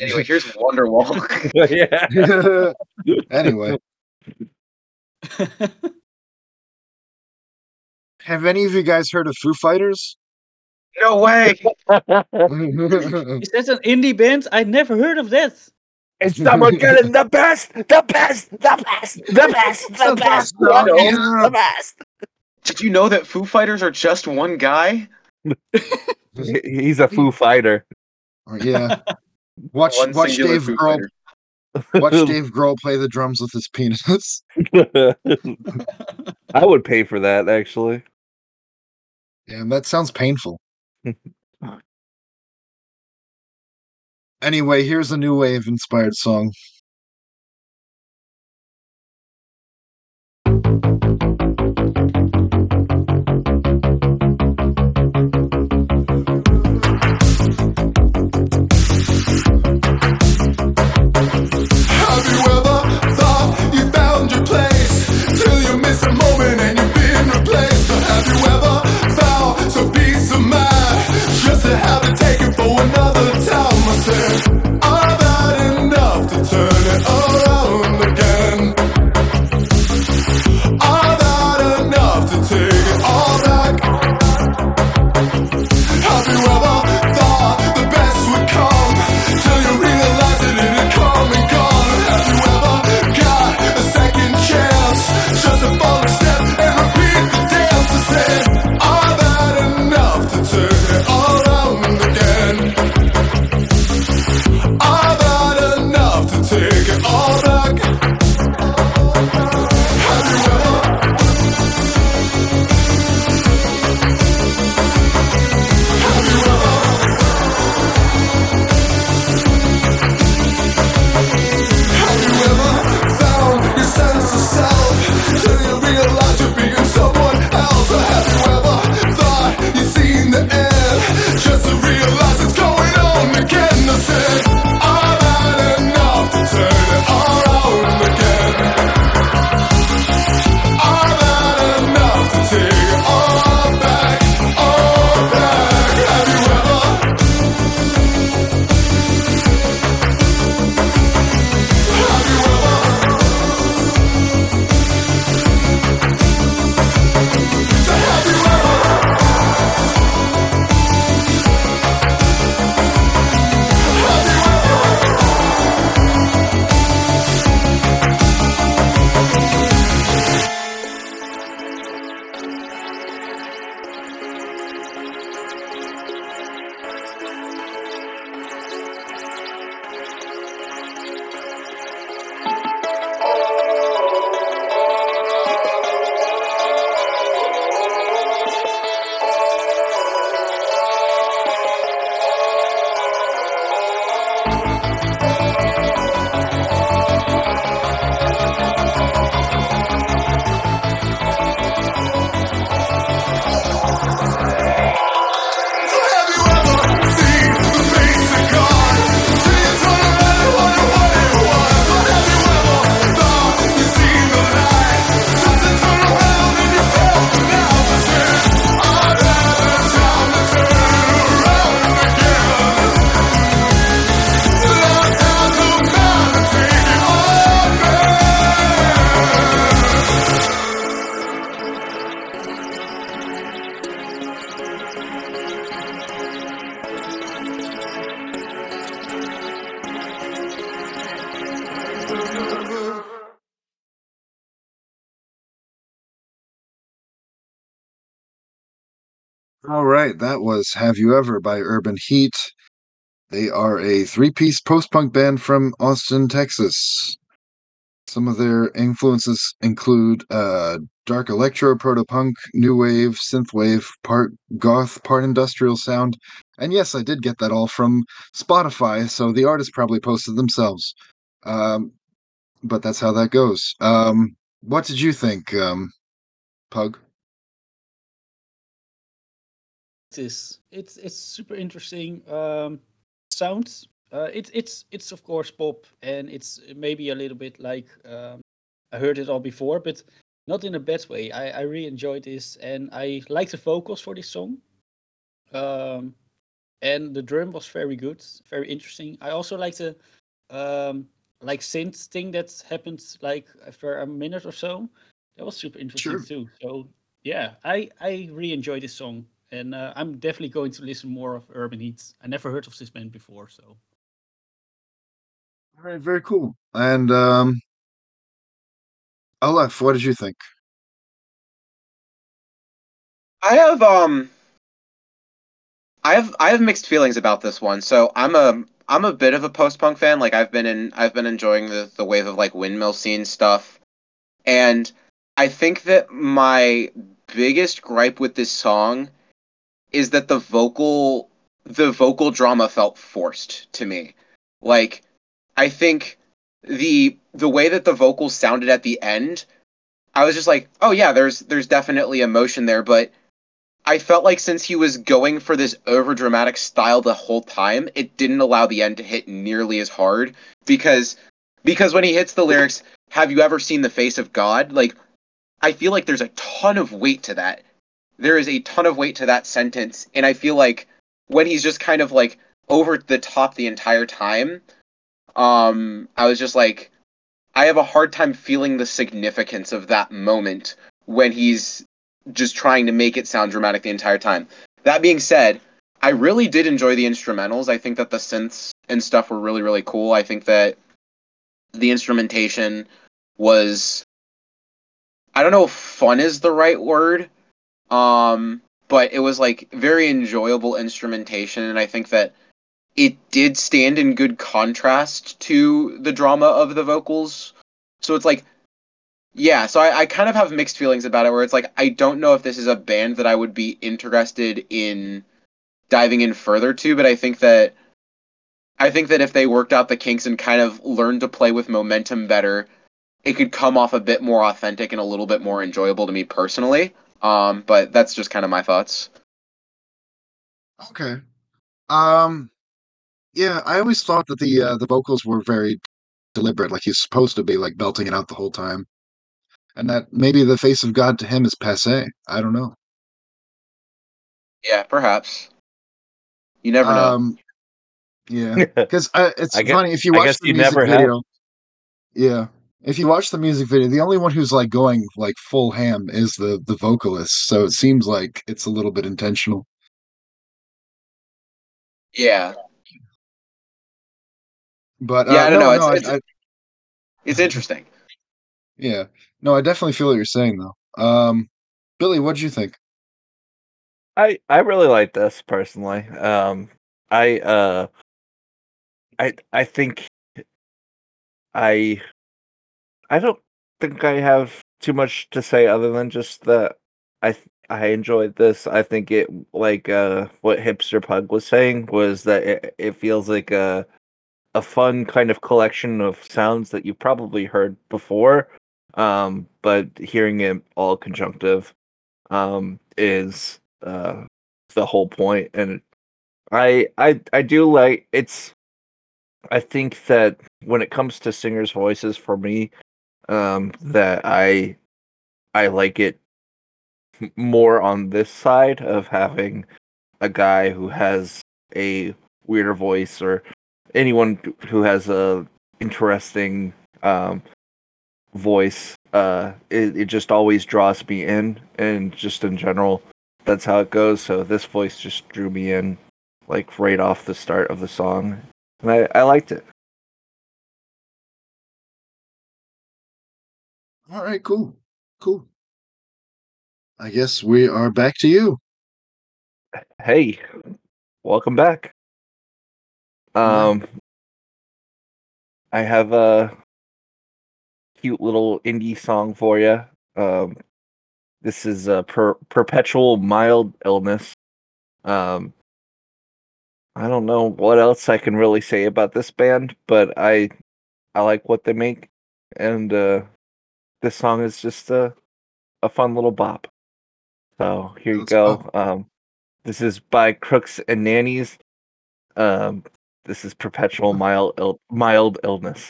Anyway, here's Wonderwall. Yeah. Anyway. Have any of you guys heard of Foo Fighters? No way! Is that an indie band? I never heard of this. It's number good and the best, the best, the best, the best, the best, the best. Did you know that Foo Fighters are just one guy? He's a Foo Fighter. Yeah. Watch, watch Dave Grohl. Watch Dave Grohl play the drums with his penis. I would pay for that, actually. Damn, that sounds painful. Anyway, here's a new wave inspired song. That was Have You Ever by Urban Heat. They are a three-piece post-punk band from Austin, Texas. Some of their influences include uh, dark electro, proto-punk, new wave, synthwave, part goth, part industrial sound. And yes, I did get that all from Spotify, so the artists probably posted themselves. Um, but that's how that goes. Um, what did you think, um, Pug? practice. It's it's super interesting um, sounds. Uh, it's it's it's of course pop, and it's maybe a little bit like um, I heard it all before, but not in a bad way. I, I really enjoyed this, and I like the vocals for this song. Um, and the drum was very good, very interesting. I also like the um, like synth thing that happened like after a minute or so. That was super interesting sure. too. So yeah, I, I really enjoyed this song, and uh, I'm definitely going to listen more of Urban Heat. I never heard of this band before, so. All right, very cool. And um, Olaf, what did you think? I have um, I have I have mixed feelings about this one. So I'm a I'm a bit of a post-punk fan. Like I've been in I've been enjoying the the wave of like windmill scene stuff, and I think that my biggest gripe with this song is that the vocal the vocal drama felt forced to me. Like I think the the way that the vocals sounded at the end, I was just like, oh yeah, there's there's definitely emotion there, but I felt like since he was going for this over dramatic style the whole time, it didn't allow the end to hit nearly as hard because because when he hits the lyrics, "Have you ever seen the face of God?" like I feel like there's a ton of weight to that. There is a ton of weight to that sentence. And I feel like when he's just kind of like over the top the entire time, um, I was just like, I have a hard time feeling the significance of that moment when he's just trying to make it sound dramatic the entire time. That being said, I really did enjoy the instrumentals. I think that the synths and stuff were really, really cool. I think that the instrumentation was... I don't know if fun is the right word, um, but it was like very enjoyable instrumentation, and I think that it did stand in good contrast to the drama of the vocals. So it's like, yeah, so I, I kind of have mixed feelings about it, where it's like, I don't know if this is a band that I would be interested in diving in further to, but I think that I think that if they worked out the kinks and kind of learned to play with momentum better, it could come off a bit more authentic and a little bit more enjoyable to me personally. Um, but that's just kind of my thoughts. Okay. Um, yeah, I always thought that the uh, the vocals were very deliberate. Like he's supposed to be like belting it out the whole time. And that maybe the face of God to him is passé. I don't know. Yeah, perhaps. You never um, know. Yeah, because uh, it's guess, funny. If you watch the you music never video. Have. Yeah. If you watch the music video, the only one who's like going like full ham is the, the vocalist. So it seems like it's a little bit intentional. Yeah. But uh, yeah, I don't no, know. No, it's, I, it's, I, it's interesting. Yeah. No, I definitely feel what you're saying though. Um, Billy, what did you think? I I really like this personally. Um, I uh, I I think I. I don't think I have too much to say other than just that I th- I enjoyed this. I think it, like uh, what Hipster Pug was saying, was that it, it feels like a a fun kind of collection of sounds that you probably heard before, um, but hearing it all conjunctive um, is uh, the whole point. And I I I do like it's. I think that when it comes to singers' voices, for me. Um, that I I like it more on this side of having a guy who has a weirder voice or anyone who has a interesting um, voice. Uh, it, it just always draws me in, and just in general, that's how it goes. So this voice just drew me in, like right off the start of the song, and I, I liked it. All right, cool, cool. I guess we are back to you. Hey, welcome back. Um, I have a cute little indie song for you. Um, this is a per- Perpetual Mild Illness. Um, I don't know what else I can really say about this band, but I, I like what they make, and uh. This song is just a, a fun little bop. So here you go. Um, This is by Crooks and Nannies. Um, this is Perpetual Mild, Il- Mild Illness.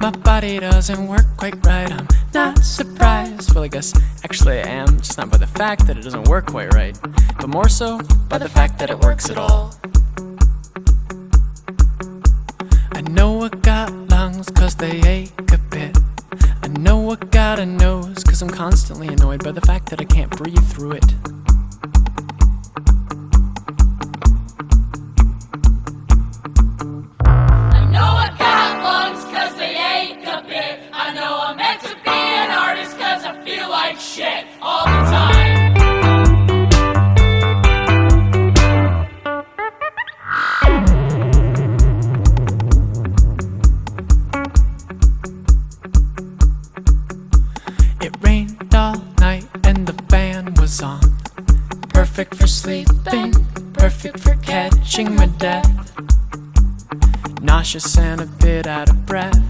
My body doesn't work quite right, I'm not surprised. Well, I guess actually I am, just not by the fact that it doesn't work quite right, but more so by the fact that it works at all. I know I got lungs cause they ache a bit. I know I got a nose cause I'm constantly annoyed by the fact that I can't breathe through it. Shit, all the time. It rained all night and the fan was on. Perfect for sleeping, perfect for catching my death. Nauseous and a bit out of breath.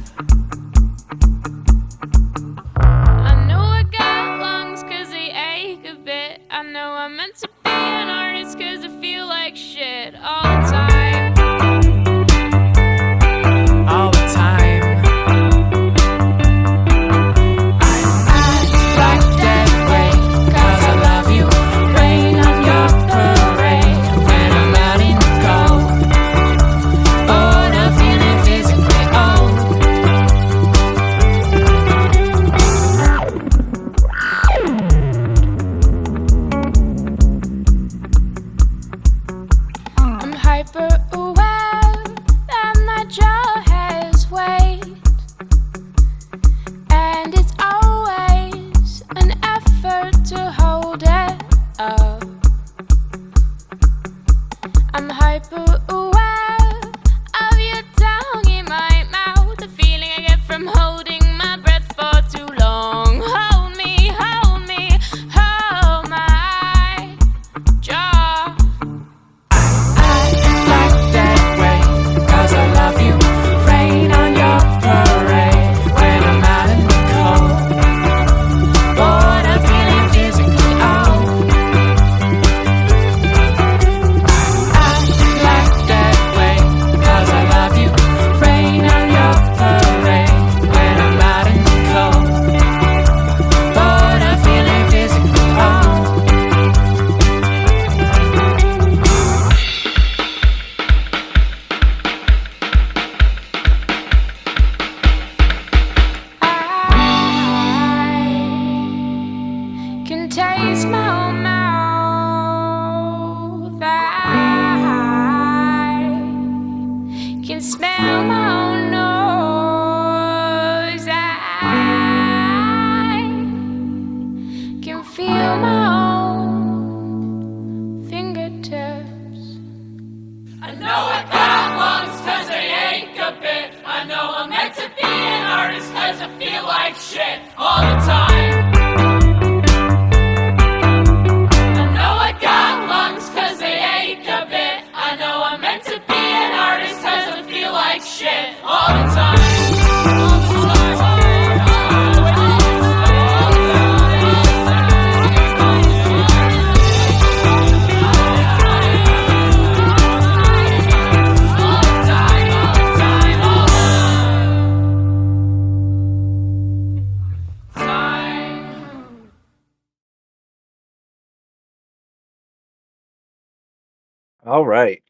All right.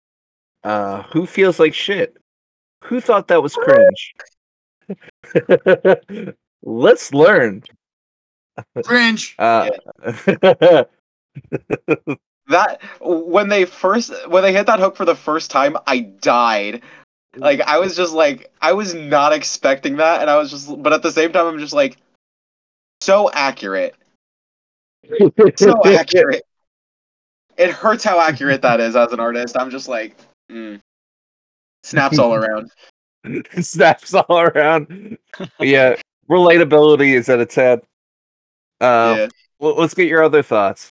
Uh, who feels like shit? Who thought that was cringe? Let's learn. Cringe. Uh, yeah. That when they first when they hit that hook for the first time, I died. Like I was just like I was not expecting that, and I was just but at the same time I'm just like so accurate. So accurate. It hurts how accurate that is as an artist. I'm just like, mm. Snaps all around. Snaps all around. Yeah, relatability is at its head. Um, yeah. Well, let's get your other thoughts.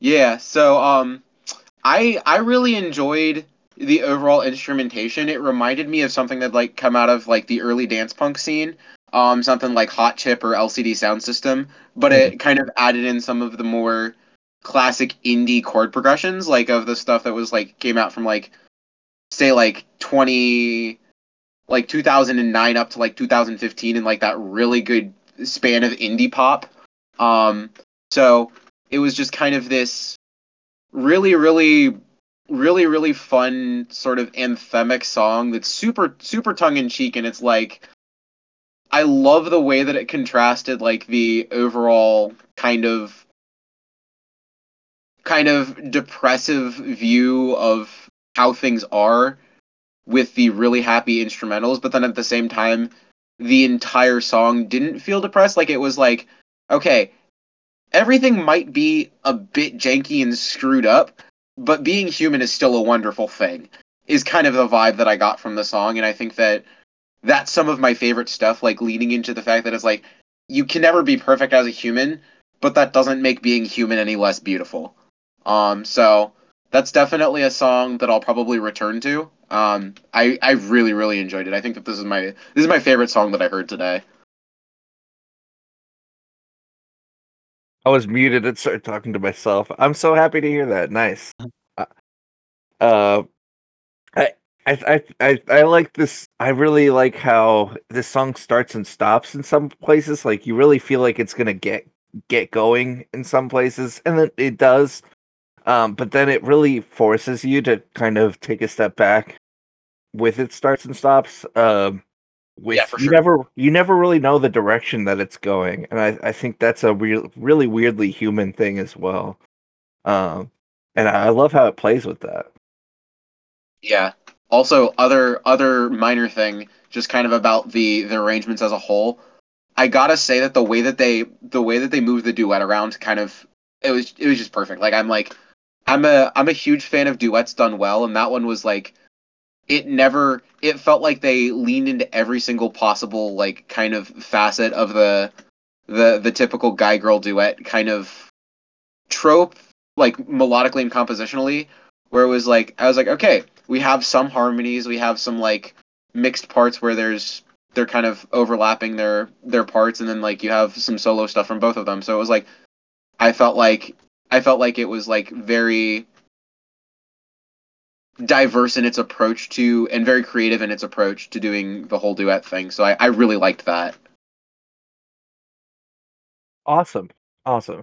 Yeah, so um, I I really enjoyed the overall instrumentation. It reminded me of something that like come out of like the early dance punk scene, um, something like Hot Chip or L C D Sound System, but mm-hmm. it kind of added in some of the more classic indie chord progressions, like of the stuff that was like came out from like say like twenty like two thousand nine up to like two thousand fifteen, and like that really good span of indie pop. Um, so it was just kind of this really, really, really, really fun sort of anthemic song that's super, super tongue in cheek. And it's like, I love the way that it contrasted like the overall kind of, kind of depressive view of how things are with the really happy instrumentals. But then at the same time, the entire song didn't feel depressed. Like it was like, okay, everything might be a bit janky and screwed up, but being human is still a wonderful thing, is kind of the vibe that I got from the song. And I think that that's some of my favorite stuff, like leading into the fact that it's like, you can never be perfect as a human, but that doesn't make being human any less beautiful. Um, so that's definitely a song that I'll probably return to. Um, I, I really, really enjoyed it. I think that this is my, this is my favorite song that I heard today. I was muted and started talking to myself. I'm so happy to hear that. Nice. Uh, I, I, I, I like this. I really like how this song starts and stops in some places. Like you really feel like it's gonna get get going in some places, and then it does. Um, but then it really forces you to kind of take a step back with its starts and stops. Um, With, yeah, for sure. You never, you never really know the direction that it's going, and I, I think that's a real, really weirdly human thing as well. Um, and I love how it plays with that. Yeah. Also, other other minor thing, just kind of about the, the arrangements as a whole. I gotta say that the way that they the way that they moved the duet around, kind of it was it was just perfect. Like I'm like I'm a I'm a huge fan of duets done well, and that one was like. It never, it felt like they leaned into every single possible, like, kind of facet of the, the, the typical guy-girl duet kind of trope, like, melodically and compositionally, where it was like, I was like, okay, we have some harmonies, we have some, like, mixed parts where there's, they're kind of overlapping their, their parts, and then, like, you have some solo stuff from both of them, so it was like, I felt like, I felt like it was, like, very diverse in its approach to, and very creative in its approach to doing the whole duet thing. So I, I really liked that. Awesome. Awesome.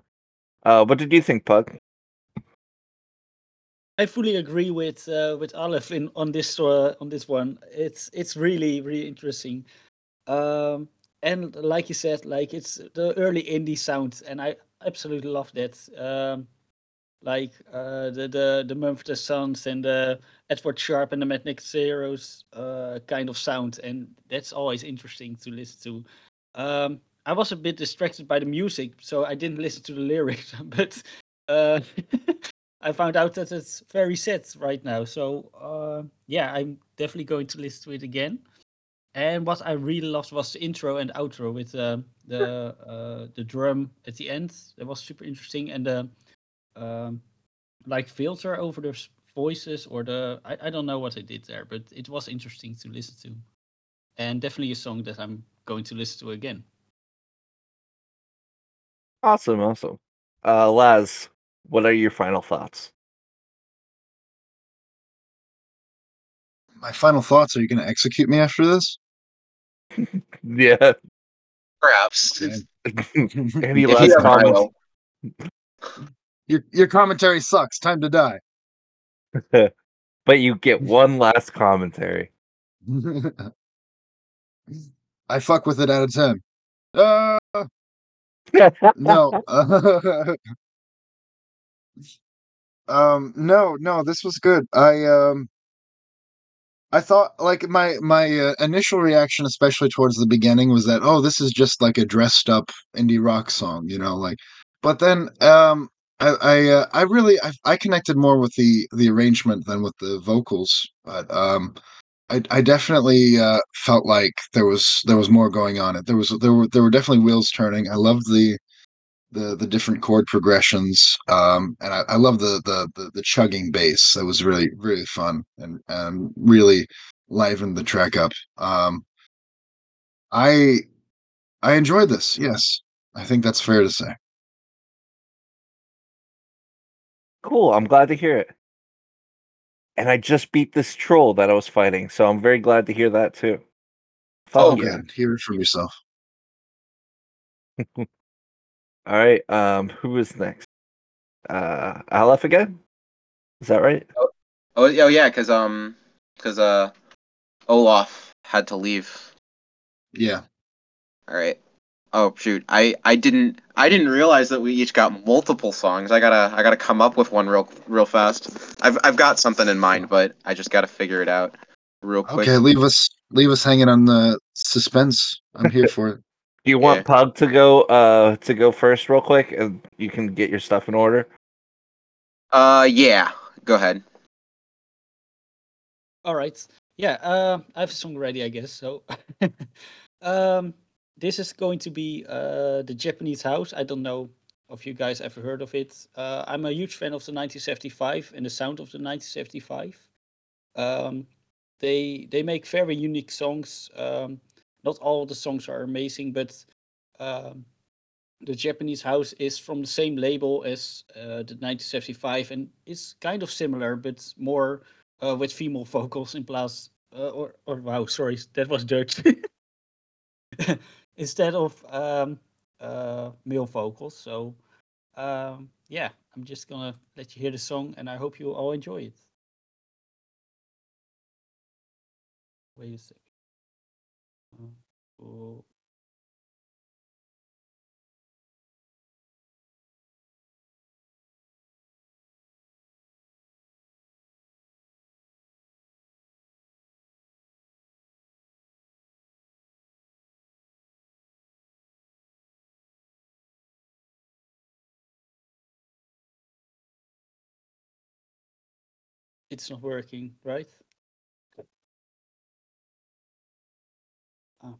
Uh, what did you think, Pug? I fully agree with uh, with Aleph in on this uh, on this one. It's it's really really interesting. Um, and like you said, like it's the early indie sound, and I absolutely love that. Um, Like uh, the the the Mumford and Sons and the Edward Sharpe and the Magnetic Zeros uh, kind of sound, and that's always interesting to listen to. Um, I was a bit distracted by the music, so I didn't listen to the lyrics, but uh, I found out that it's very sad right now. So uh, yeah, I'm definitely going to listen to it again. And what I really loved was the intro and outro with uh, the uh, the drum at the end. That was super interesting, and the Um, like filter over their voices or the I, I don't know what they did there, but it was interesting to listen to, and definitely a song that I'm going to listen to again. Awesome, awesome. Uh, Laz, what are your final thoughts? My final thoughts. Are you going to execute me after this? Yeah, perhaps. Any last comments? Your your commentary sucks. Time to die. But you get one last commentary. I fuck with it out of ten. Uh, no. um. No. No. This was good. I um. I thought like my my uh, initial reaction, especially towards the beginning, was that oh, this is just like a dressed up indie rock song, you know, like. But then um. I I, uh, I really I, I connected more with the, the arrangement than with the vocals, but um, I, I definitely uh, felt like there was there was more going on. There was there were there were definitely wheels turning. I loved the the the different chord progressions, um, and I, I loved the, the the the chugging bass. That was really really fun and and really livened the track up. Um, I I enjoyed this. Yes, I think that's fair to say. Cool. I'm glad to hear it. And I just beat this troll that I was fighting, so I'm very glad to hear that too. Follow oh, you. Good. Hear it from yourself. All right. Um, who is next? Uh, Aleph again? Is that right? Oh, oh, oh yeah, because um, because uh, Olaf had to leave. Yeah. All right. Oh shoot! I, I didn't I didn't realize that we each got multiple songs. I gotta I gotta come up with one real real fast. I've I've got something in mind, but I just gotta figure it out real quick. Okay, leave us leave us hanging on the suspense. I'm here for it. Do you want yeah. Pug to go uh to go first real quick, and you can get your stuff in order? Uh yeah, go ahead. All right. Yeah. Uh, I have a song ready, I guess. So, um. This is going to be uh, The Japanese House. I don't know if you guys ever heard of it. Uh, I'm a huge fan of The nineteen seventy-five and the sound of The nineteen seventy-five. Um, they they make very unique songs. Um, not all the songs are amazing, but um, The Japanese House is from the same label as uh, The nineteen seventy-five, and it's kind of similar, but more uh, with female vocals in place. Uh, or, or wow, sorry, that was Dutch. Instead of um, uh, male vocals. So, um, yeah, I'm just going to let you hear the song, and I hope you all enjoy it. Wait a second. Oh. It's not working, right? Oh.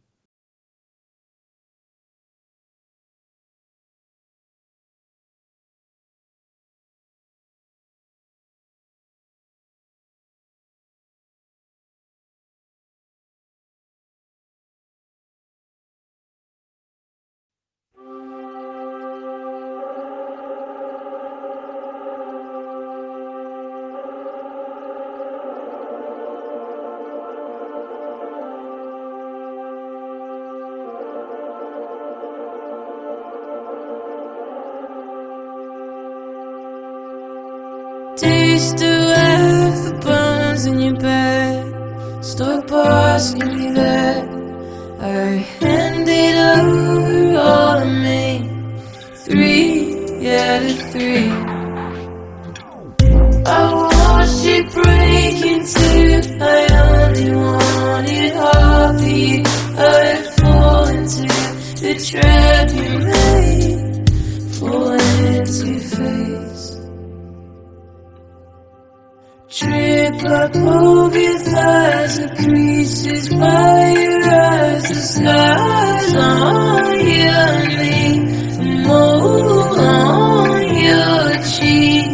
Taste the earth, the bones in your bed. Stop asking me that. I handed over all of me. Three out of three. I watched it break into. I only wanted half of you. I would fall into the trap you made. Fall into fate. Trip up over your thighs, the creases by your eyes, the scars on your knee, the mole on your cheek.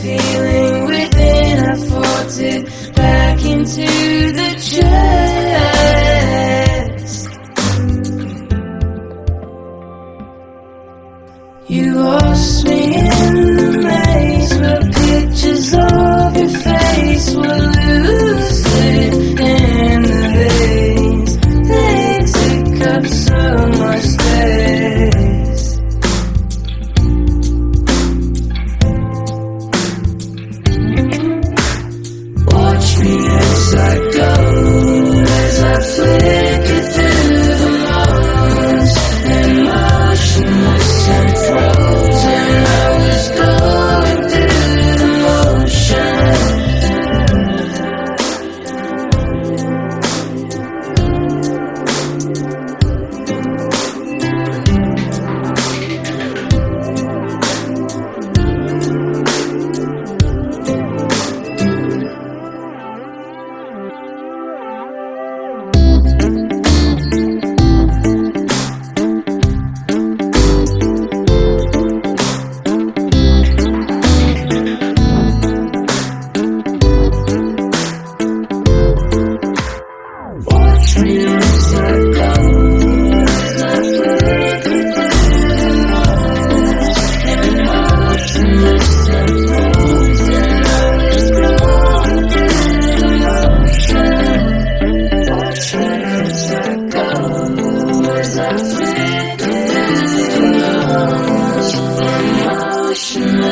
Feeling within, I fought it back.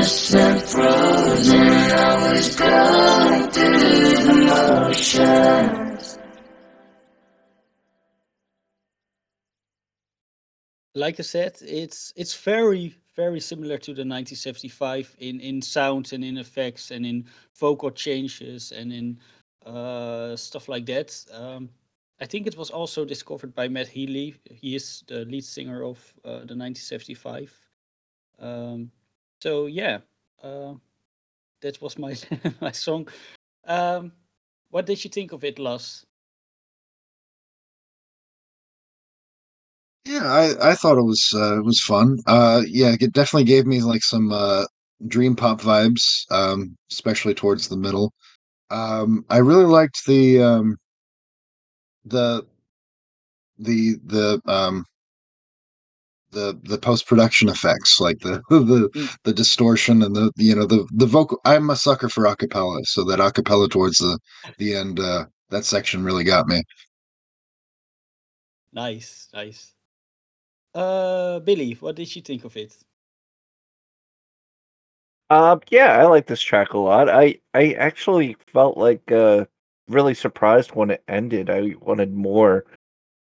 lost and frozen. I was going through the motions. Like I said, it's it's very very similar to the nineteen seventy-five in in sound and in effects and in vocal changes and in uh, stuff like that. Um, I think it was also discovered by Matt Healy. He is the lead singer of uh, the nineteen seventy-five. Um, so yeah, uh, that was my my song. Um, what did you think of it, Lars? Yeah, I, I thought it was uh, it was fun. Uh, yeah, it definitely gave me like some uh, dream pop vibes, um, especially towards the middle. Um, I really liked the. Um, the the the um the the post-production effects, like the the mm. the distortion and the, you know, the the vocal. I'm a sucker for acapella, so that acapella towards the the end, uh that section really got me. Nice nice uh Billy, what did you think of it? Um yeah, I like this track a lot. I i actually felt like uh really surprised when it ended. I wanted more.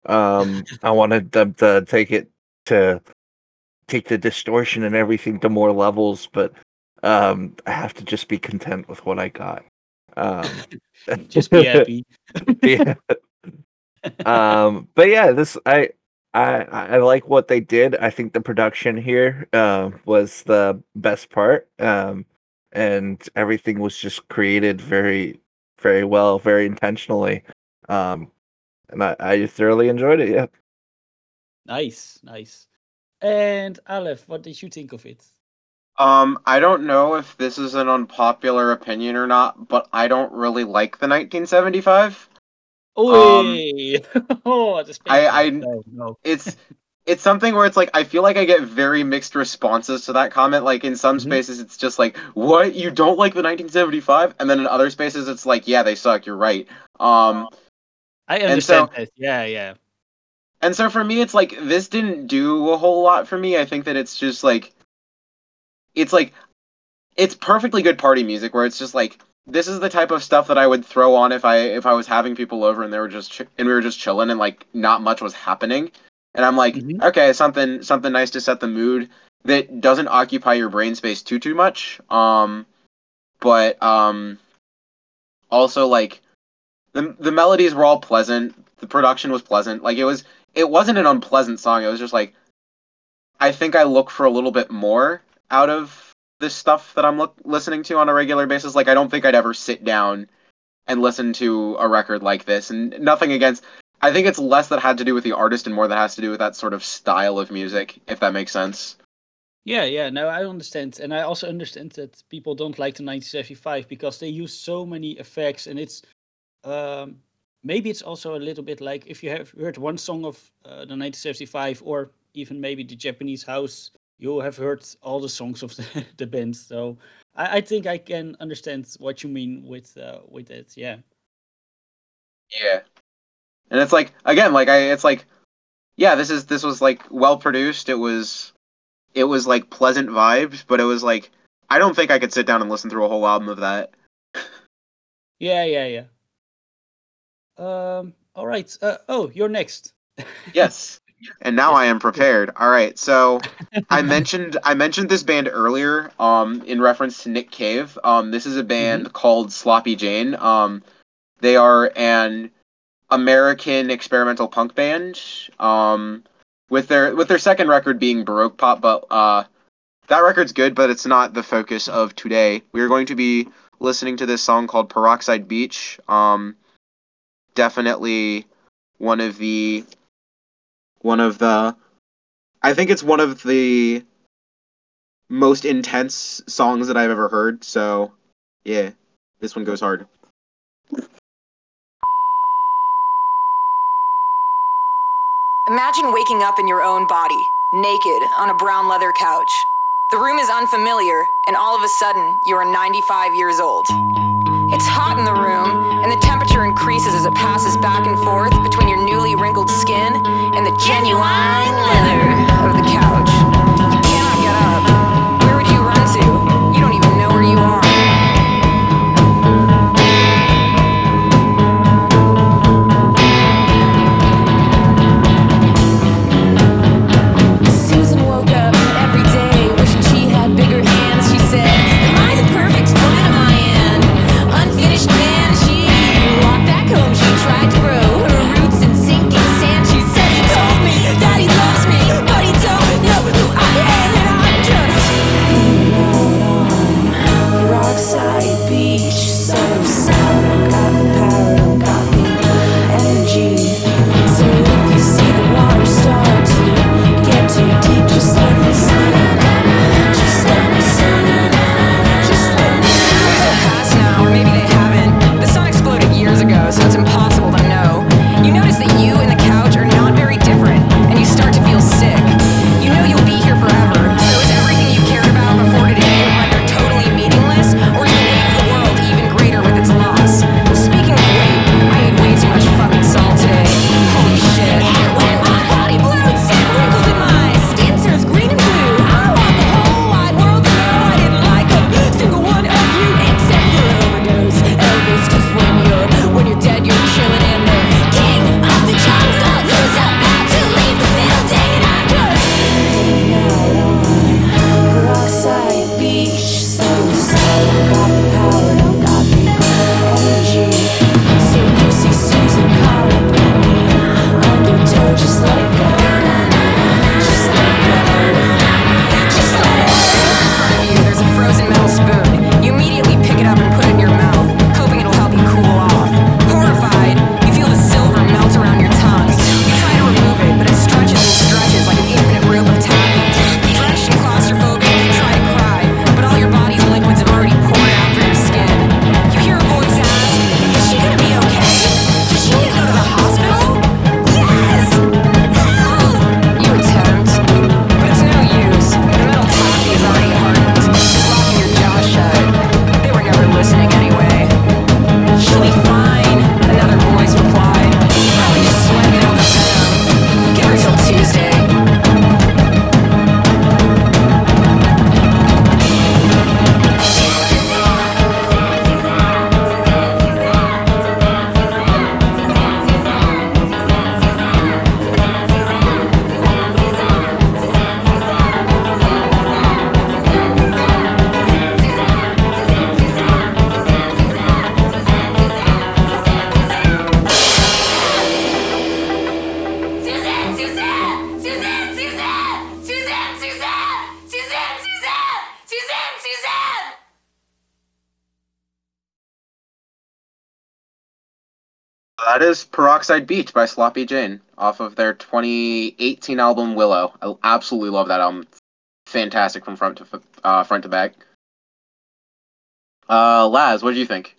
Um, I wanted them to take it to take the distortion and everything to more levels, but um, I have to just be content with what I got. Um, just be happy. Yeah. Um, but yeah, this I I I like what they did. I think the production here uh, was the best part, um, and everything was just created very. very well, very intentionally. Um, and I, I thoroughly enjoyed it, yeah. Nice, nice. And Aleph, what did you think of it? Um, I don't know if this is an unpopular opinion or not, but I don't really like the nineteen seventy-five. Oy! Um, oh, just I, I, no, no. it's it's something where it's like, I feel like I get very mixed responses to that comment. Like, in some mm-hmm. spaces, it's just like, what? You don't like the nineteen seventy-five? And then in other spaces, it's like, yeah, they suck. You're right. Um, I understand so, this. Yeah, yeah. And so for me, it's like, this didn't do a whole lot for me. I think that it's just like, it's like, it's perfectly good party music where it's just like, this is the type of stuff that I would throw on if I, if I was having people over and they were just, ch- and we were just chilling and like not much was happening. And I'm like, mm-hmm. okay, something something nice to set the mood that doesn't occupy your brain space too too much. Um, but um, also like the the melodies were all pleasant. The production was pleasant. Like it was it wasn't an unpleasant song. It was just like, I think I look for a little bit more out of this stuff that I'm look, listening to on a regular basis. Like I don't think I'd ever sit down and listen to a record like this. And nothing against. I think it's less that had to do with the artist and more that has to do with that sort of style of music, if that makes sense. Yeah, yeah, no, I understand. And I also understand that people don't like the nineteen seventy-five because they use so many effects. And it's um, maybe it's also a little bit like if you have heard one song of uh, the nineteen seventy-five or even maybe the Japanese House, you have heard all the songs of the, the band. So I, I think I can understand what you mean with uh, with it. Yeah. Yeah. And it's like, again, like I, it's like, yeah, this is, this was like well produced. It was, it was like pleasant vibes, but it was like, I don't think I could sit down and listen through a whole album of that. Yeah, yeah, yeah. Um, all right. Uh, oh, you're next. Yes. And now yes. I am prepared. All right. So I mentioned, I mentioned this band earlier, um, in reference to Nick Cave. Um, this is a band mm-hmm. called Sloppy Jane. Um, they are an American experimental punk band, um, with their with their second record being Baroque Pop, but uh, that record's good, but it's not the focus of today. We're going to be listening to this song called Peroxide Beach. Um, definitely one of the one of the I think it's one of the most intense songs that I've ever heard. So yeah, this one goes hard. Imagine waking up in your own body, naked, on a brown leather couch. The room is unfamiliar, and all of a sudden, you are ninety-five years old. It's hot in the room, and the temperature increases as it passes back and forth between your newly wrinkled skin and the genuine leather of the couch. You cannot get up. Where would you run to? You That is Peroxide Beach by Sloppy Jane off of their twenty eighteen album Willow. I absolutely love that album. Fantastic from front to uh, front to back. Uh, Laz, what do you think?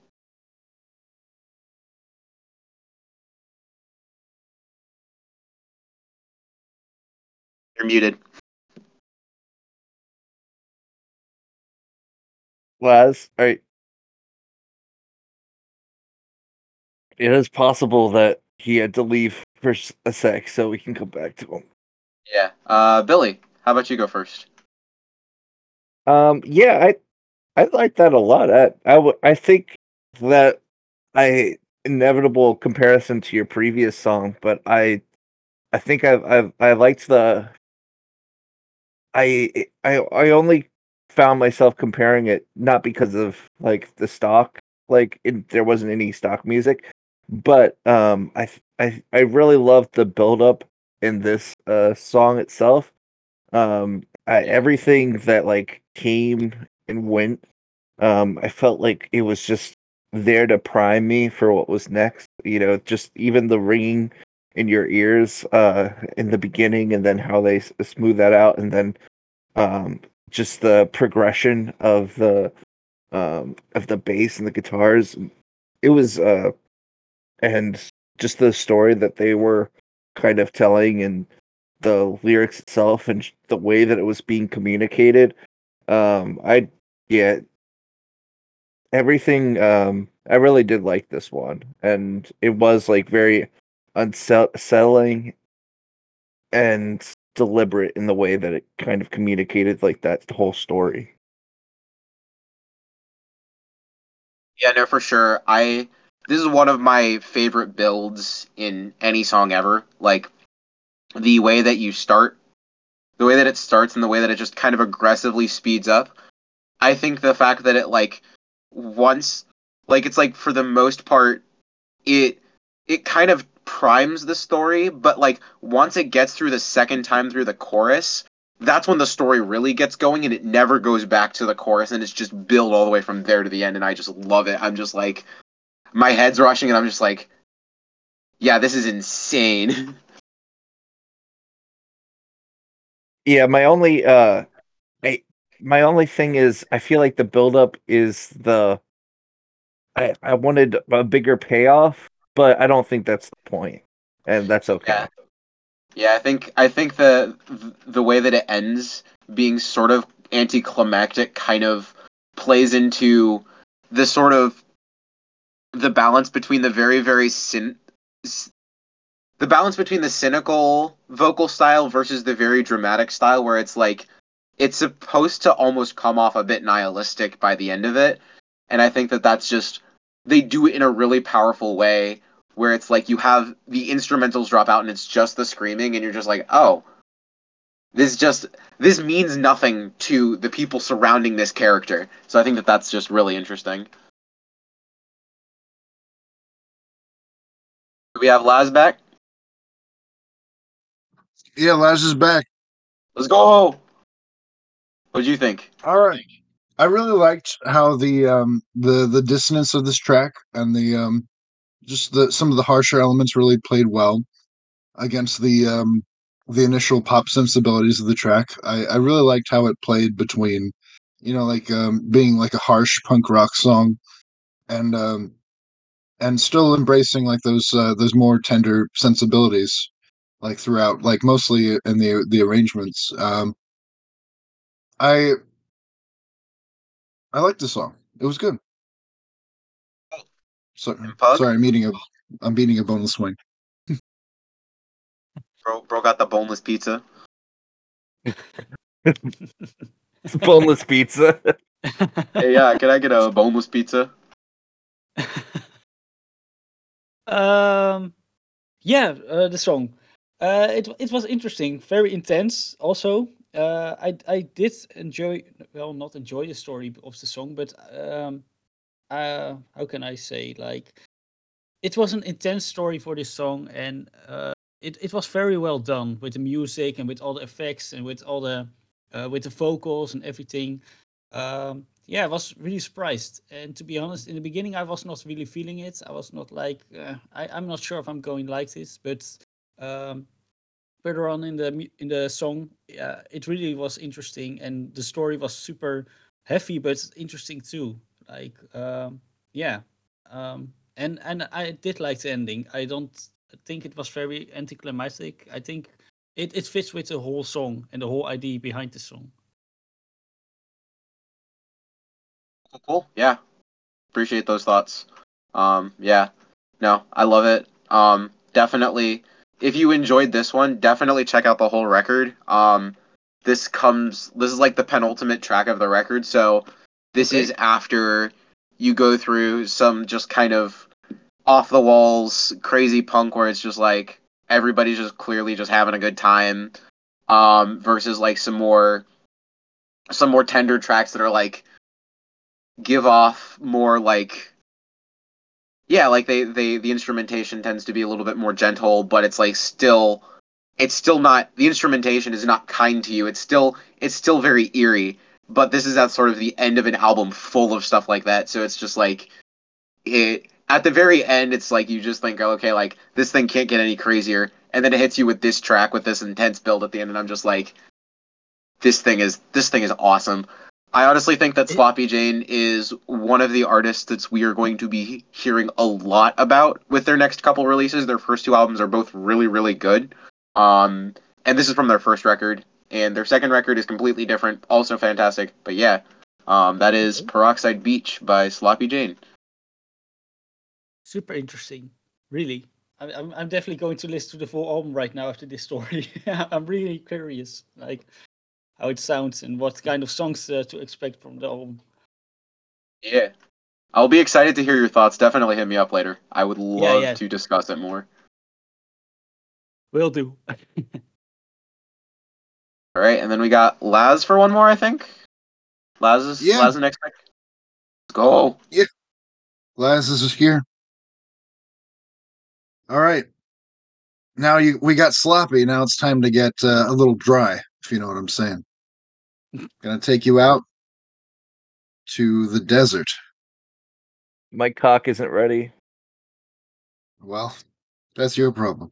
You're muted. Laz, all right. It is possible that he had to leave for a sec, so we can come back to him. Yeah. Uh, Billy, how about you go first? Um. Yeah, I, I like that a lot. I, I, w- I think that I inevitable comparison to your previous song, but I, I think I've I've I liked the. I I I only found myself comparing it not because of like the stock, like it, there wasn't any stock music. But um, I I I really loved the build up in this uh, song itself. Um, I, everything that like came and went, um, I felt like it was just there to prime me for what was next. You know, just even the ringing in your ears uh, in the beginning, and then how they smooth that out, and then um, just the progression of the um, of the bass and the guitars. It was. Uh, And just the story that they were kind of telling, and the lyrics itself, and the way that it was being communicated. Um, I, yeah, everything. Um, I really did like this one, and it was like very unsettling and deliberate in the way that it kind of communicated, like that whole story. Yeah, no, for sure. I. This is one of my favorite builds in any song ever. Like, the way that you start, the way that it starts, and the way that it just kind of aggressively speeds up. I think the fact that it, like, once, like, it's like, for the most part, it it kind of primes the story, but, like, once it gets through the second time through the chorus, that's when the story really gets going, and it never goes back to the chorus, and it's just built all the way from there to the end, and I just love it. I'm just like... my head's rushing, and I'm just like, yeah, this is insane. Yeah, my only, uh, I, my only thing is, I feel like the buildup is the, I, I wanted a bigger payoff, but I don't think that's the point, and that's okay. Yeah, yeah I think, I think the, the way that it ends being sort of anticlimactic kind of plays into the sort of the balance between the very, very cyn- the balance between the cynical vocal style versus the very dramatic style, where it's like it's supposed to almost come off a bit nihilistic by the end of it, and I think that that's just they do it in a really powerful way, where it's like you have the instrumentals drop out and it's just the screaming, and you're just like, oh, this just this means nothing to the people surrounding this character. So I think that that's just really interesting. Do we have Laz back? Yeah, Laz is back. Let's go. What do you think? All right. I really liked how the um, the the dissonance of this track and the um, just the some of the harsher elements really played well against the um, the initial pop sensibilities of the track. I, I really liked how it played between, you know, like um, being like a harsh punk rock song and. Um, And still embracing like those uh, those more tender sensibilities, like throughout, like mostly in the the arrangements. Um, I I liked the song. It was good. So, sorry, I'm eating a I'm eating a boneless wing. bro, bro got the boneless pizza. It's a boneless pizza. Hey, yeah, uh, can I get a boneless pizza? Um, yeah, uh, the song. Uh, it it was interesting, very intense. Also, uh, I I did enjoy, well, not enjoy the story of the song, but um, uh, how can I say? Like, it was an intense story for this song, and uh, it it was very well done with the music and with all the effects and with all the uh, with the vocals and everything. Um, yeah, I was really surprised. And to be honest, in the beginning, I was not really feeling it. I was not like, uh, I, I'm not sure if I'm going like this, but um, further on in the in the song, uh, it really was interesting. And the story was super heavy, but interesting too. Like, um, yeah. Um, and, and I did like the ending. I don't think it was very anticlimactic. I think it, it fits with the whole song and the whole idea behind the song. Cool. Yeah. Appreciate those thoughts. Um, yeah. No, I love it. Um, definitely. If you enjoyed this one, definitely check out the whole record. Um, this comes, this is like the penultimate track of the record. So this okay. is after you go through some just kind of off the walls, crazy punk where it's just like everybody's just clearly just having a good time. Um, versus like some more, some more tender tracks that are like, give off more like yeah like they they the instrumentation tends to be a little bit more gentle, but it's like still it's still not the instrumentation is not kind to you. It's still it's still very eerie, but this is at sort of the end of an album full of stuff like that, so it's just like it at the very end it's like you just think, oh, okay, like this thing can't get any crazier, and then it hits you with this track with this intense build at the end, and I'm just like, this thing is this thing is awesome. I honestly think that Sloppy Jane is one of the artists that we are going to be hearing a lot about with their next couple releases. Their first two albums are both really, really good. Um, and this is from their first record. And their second record is completely different. Also fantastic. But yeah, um, that is Peroxide Beach by Sloppy Jane. Super interesting. Really. I'm, I'm definitely going to listen to the full album right now after this story. I'm really curious. Like... how it sounds and what kind of songs uh, to expect from the album. Yeah. I'll be excited to hear your thoughts. Definitely hit me up later. I would love yeah, yeah. to discuss it more. Will do. All right, and then we got Laz for one more, I think. Laz is yeah. Laz is next pick. Let's go. Yeah. Laz is here. All right. Now you we got sloppy. Now it's time to get uh, a little dry. If you know what I'm saying. Gonna take you out to the desert. My cock isn't ready. Well, that's your problem.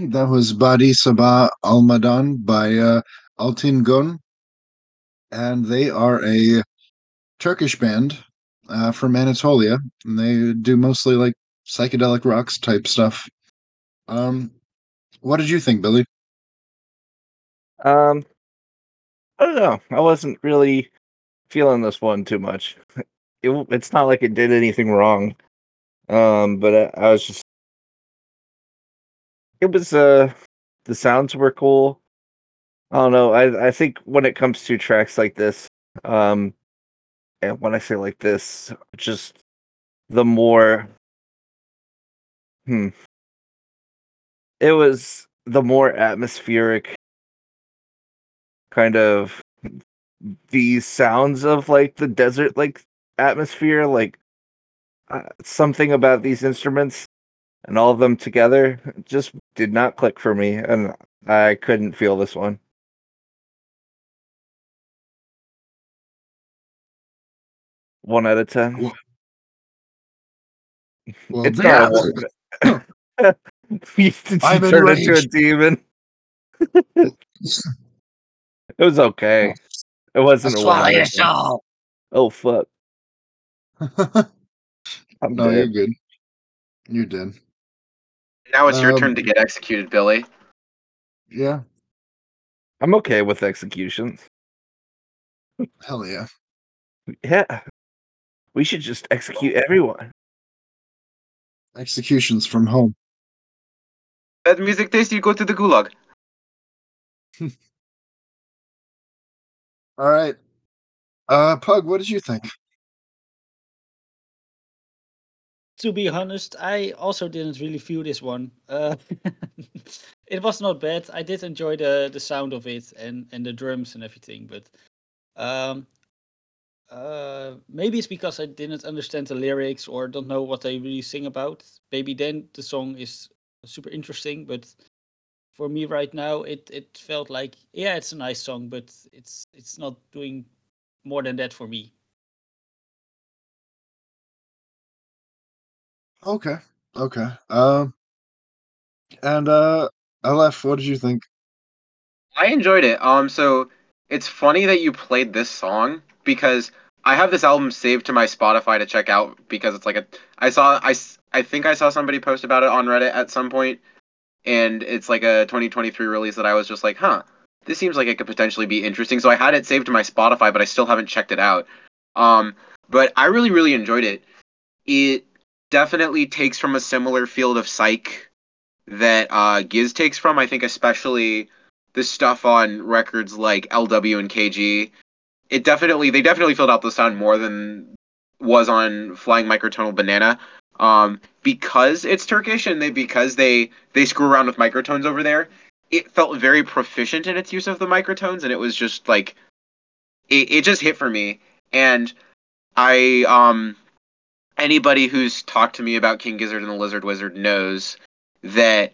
That was Badi Sabah Almadan by uh, Altingon. And they are a Turkish band uh, from Anatolia. And they do mostly like psychedelic rocks type stuff. Um, what did you think, Billy? Um, I don't know. I wasn't really feeling this one too much. It, it's not like it did anything wrong. Um, but I, I was just. It was, uh, the sounds were cool. I don't know. I, I think when it comes to tracks like this, um, and when I say like this, just the more, hmm, it was the more atmospheric kind of these sounds of like the desert, like atmosphere, like uh, something about these instruments. And all of them together just did not click for me, and I couldn't feel this one. One out of ten. Well, it's not a one. You turned into a demon. It was okay. It wasn't a one. Your soul. Oh, fuck. I'm no, dead. You're good. You're dead. Now it's your um, turn to get executed, Billy. Yeah. I'm okay with executions. Hell yeah. Yeah. We should just execute everyone. Executions from home. Bad music taste, you go to the gulag. All right. Uh, Pug, what did you think? To be honest, I also didn't really feel this one. Uh, it was not bad. I did enjoy the, the sound of it and, and the drums and everything, but um, uh, maybe it's because I didn't understand the lyrics or don't know what they really sing about. Maybe then the song is super interesting, but for me right now, it, it felt like, yeah, it's a nice song, but it's it's not doing more than that for me. Okay, okay. Um, and uh, L F, what did you think? I enjoyed it. Um, so it's funny that you played this song because I have this album saved to my Spotify to check out because it's like a. I saw I, I think I saw somebody post about it on Reddit at some point, and it's like a twenty twenty-three release that I was just like, huh, this seems like it could potentially be interesting. So I had it saved to my Spotify, but I still haven't checked it out. Um, but I really really enjoyed it. It. Definitely takes from a similar field of psych that uh, Giz takes from. I think especially the stuff on records like L W and K G. It definitely they definitely filled out the sound more than was on Flying Microtonal Banana um, because it's Turkish and they because they they screw around with microtones over there. It felt very proficient in its use of the microtones, and it was just like it, it just hit for me. And I um. Anybody who's talked to me about King Gizzard and the Lizard Wizard knows that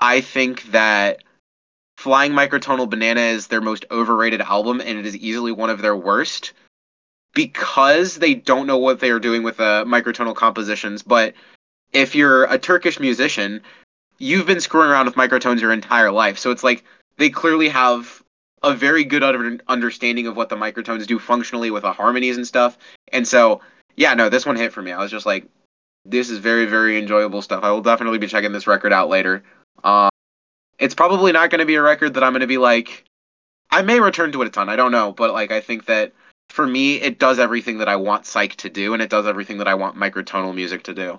I think that Flying Microtonal Banana is their most overrated album, and it is easily one of their worst because they don't know what they are doing with uh, microtonal compositions. But if you're a Turkish musician, you've been screwing around with microtones your entire life. So it's like they clearly have a very good understanding of what the microtones do functionally with the harmonies and stuff. And so... yeah, no, this one hit for me. I was just like, this is very, very enjoyable stuff. I will definitely be checking this record out later. Uh, it's probably not going to be a record that I'm going to be like, I may return to it a ton. I don't know. But like, I think that for me, it does everything that I want psych to do. And it does everything that I want microtonal music to do.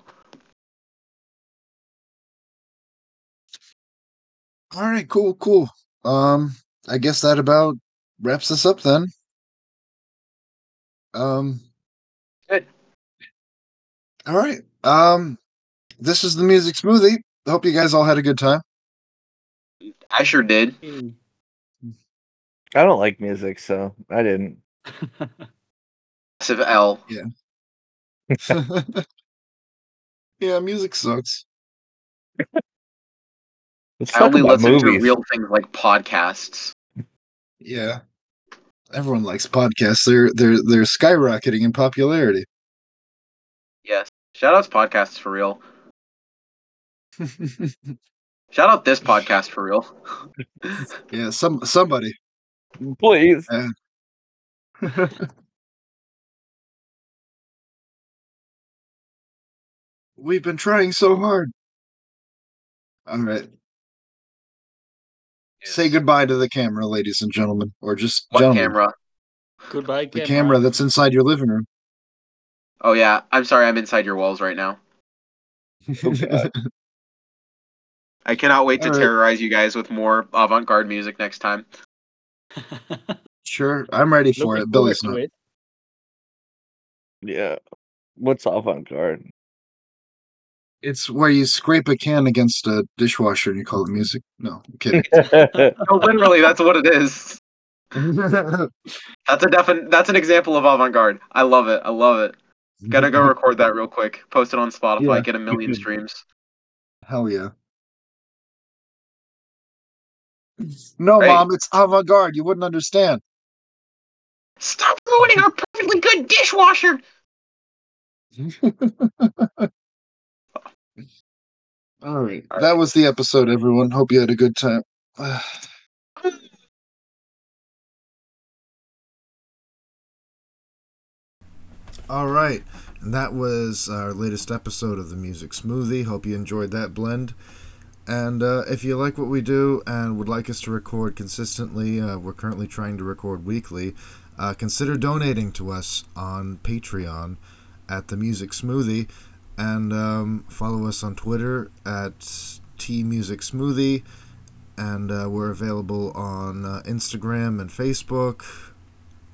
All right, cool, cool. Um, I guess that about wraps us up then. Um... Good. All right. Um, this is the Music Smoothie. I hope you guys all had a good time. I sure did. I don't like music, so I didn't. Massive L. Yeah. Yeah, music sucks. I only listen movies. to real things like podcasts. Yeah. Everyone likes podcasts. They're they're they're skyrocketing in popularity. Yes. Shoutouts podcasts for real. Shout out this podcast for real. Yeah, some somebody. Please. Yeah. We've been trying so hard. All right. Yes. Say goodbye to the camera, ladies and gentlemen, or just what gentlemen. Camera? Goodbye, camera. The camera that's inside your living room. Oh yeah, I'm sorry. I'm inside your walls right now. I cannot wait to right. terrorize you guys with more avant-garde music next time. Sure, I'm ready for Looking it. Billy's not. It. Yeah, what's avant-garde? It's where you scrape a can against a dishwasher and you call it music. No, I'm kidding. No, literally, that's what it is. That's a defi- That's an example of avant-garde. I love it. I love it. Gotta go record that real quick. Post it on Spotify. Yeah. Get a million streams. Hell yeah. No, right? Mom, it's avant-garde. You wouldn't understand. Stop ruining our perfectly good dishwasher. All right. All that right. was the episode, everyone. Hope you had a good time. All right. And that was our latest episode of the Music Smoothie. Hope you enjoyed that blend. And uh, if you like what we do and would like us to record consistently, uh, we're currently trying to record weekly, uh, consider donating to us on Patreon at the Music Smoothie. And um, follow us on Twitter at T Music Smoothie. And uh, we're available on uh, Instagram and Facebook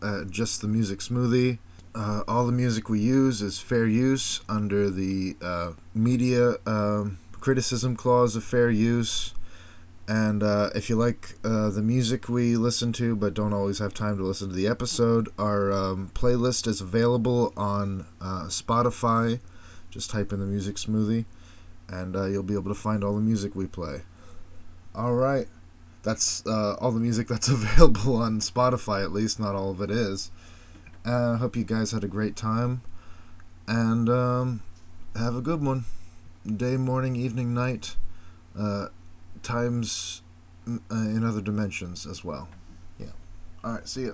at Just the Music Smoothie. Uh, all the music we use is fair use under the uh, media um, criticism clause of fair use. And uh, if you like uh, the music we listen to but don't always have time to listen to the episode, our um, playlist is available on uh, Spotify. Just type in the Music Smoothie, and uh, you'll be able to find all the music we play. All right. That's uh, all the music that's available on Spotify, at least. Not all of it is. I uh, hope you guys had a great time, and um, have a good one. Day, morning, evening, night, uh, times in other dimensions as well. Yeah. All right, see ya.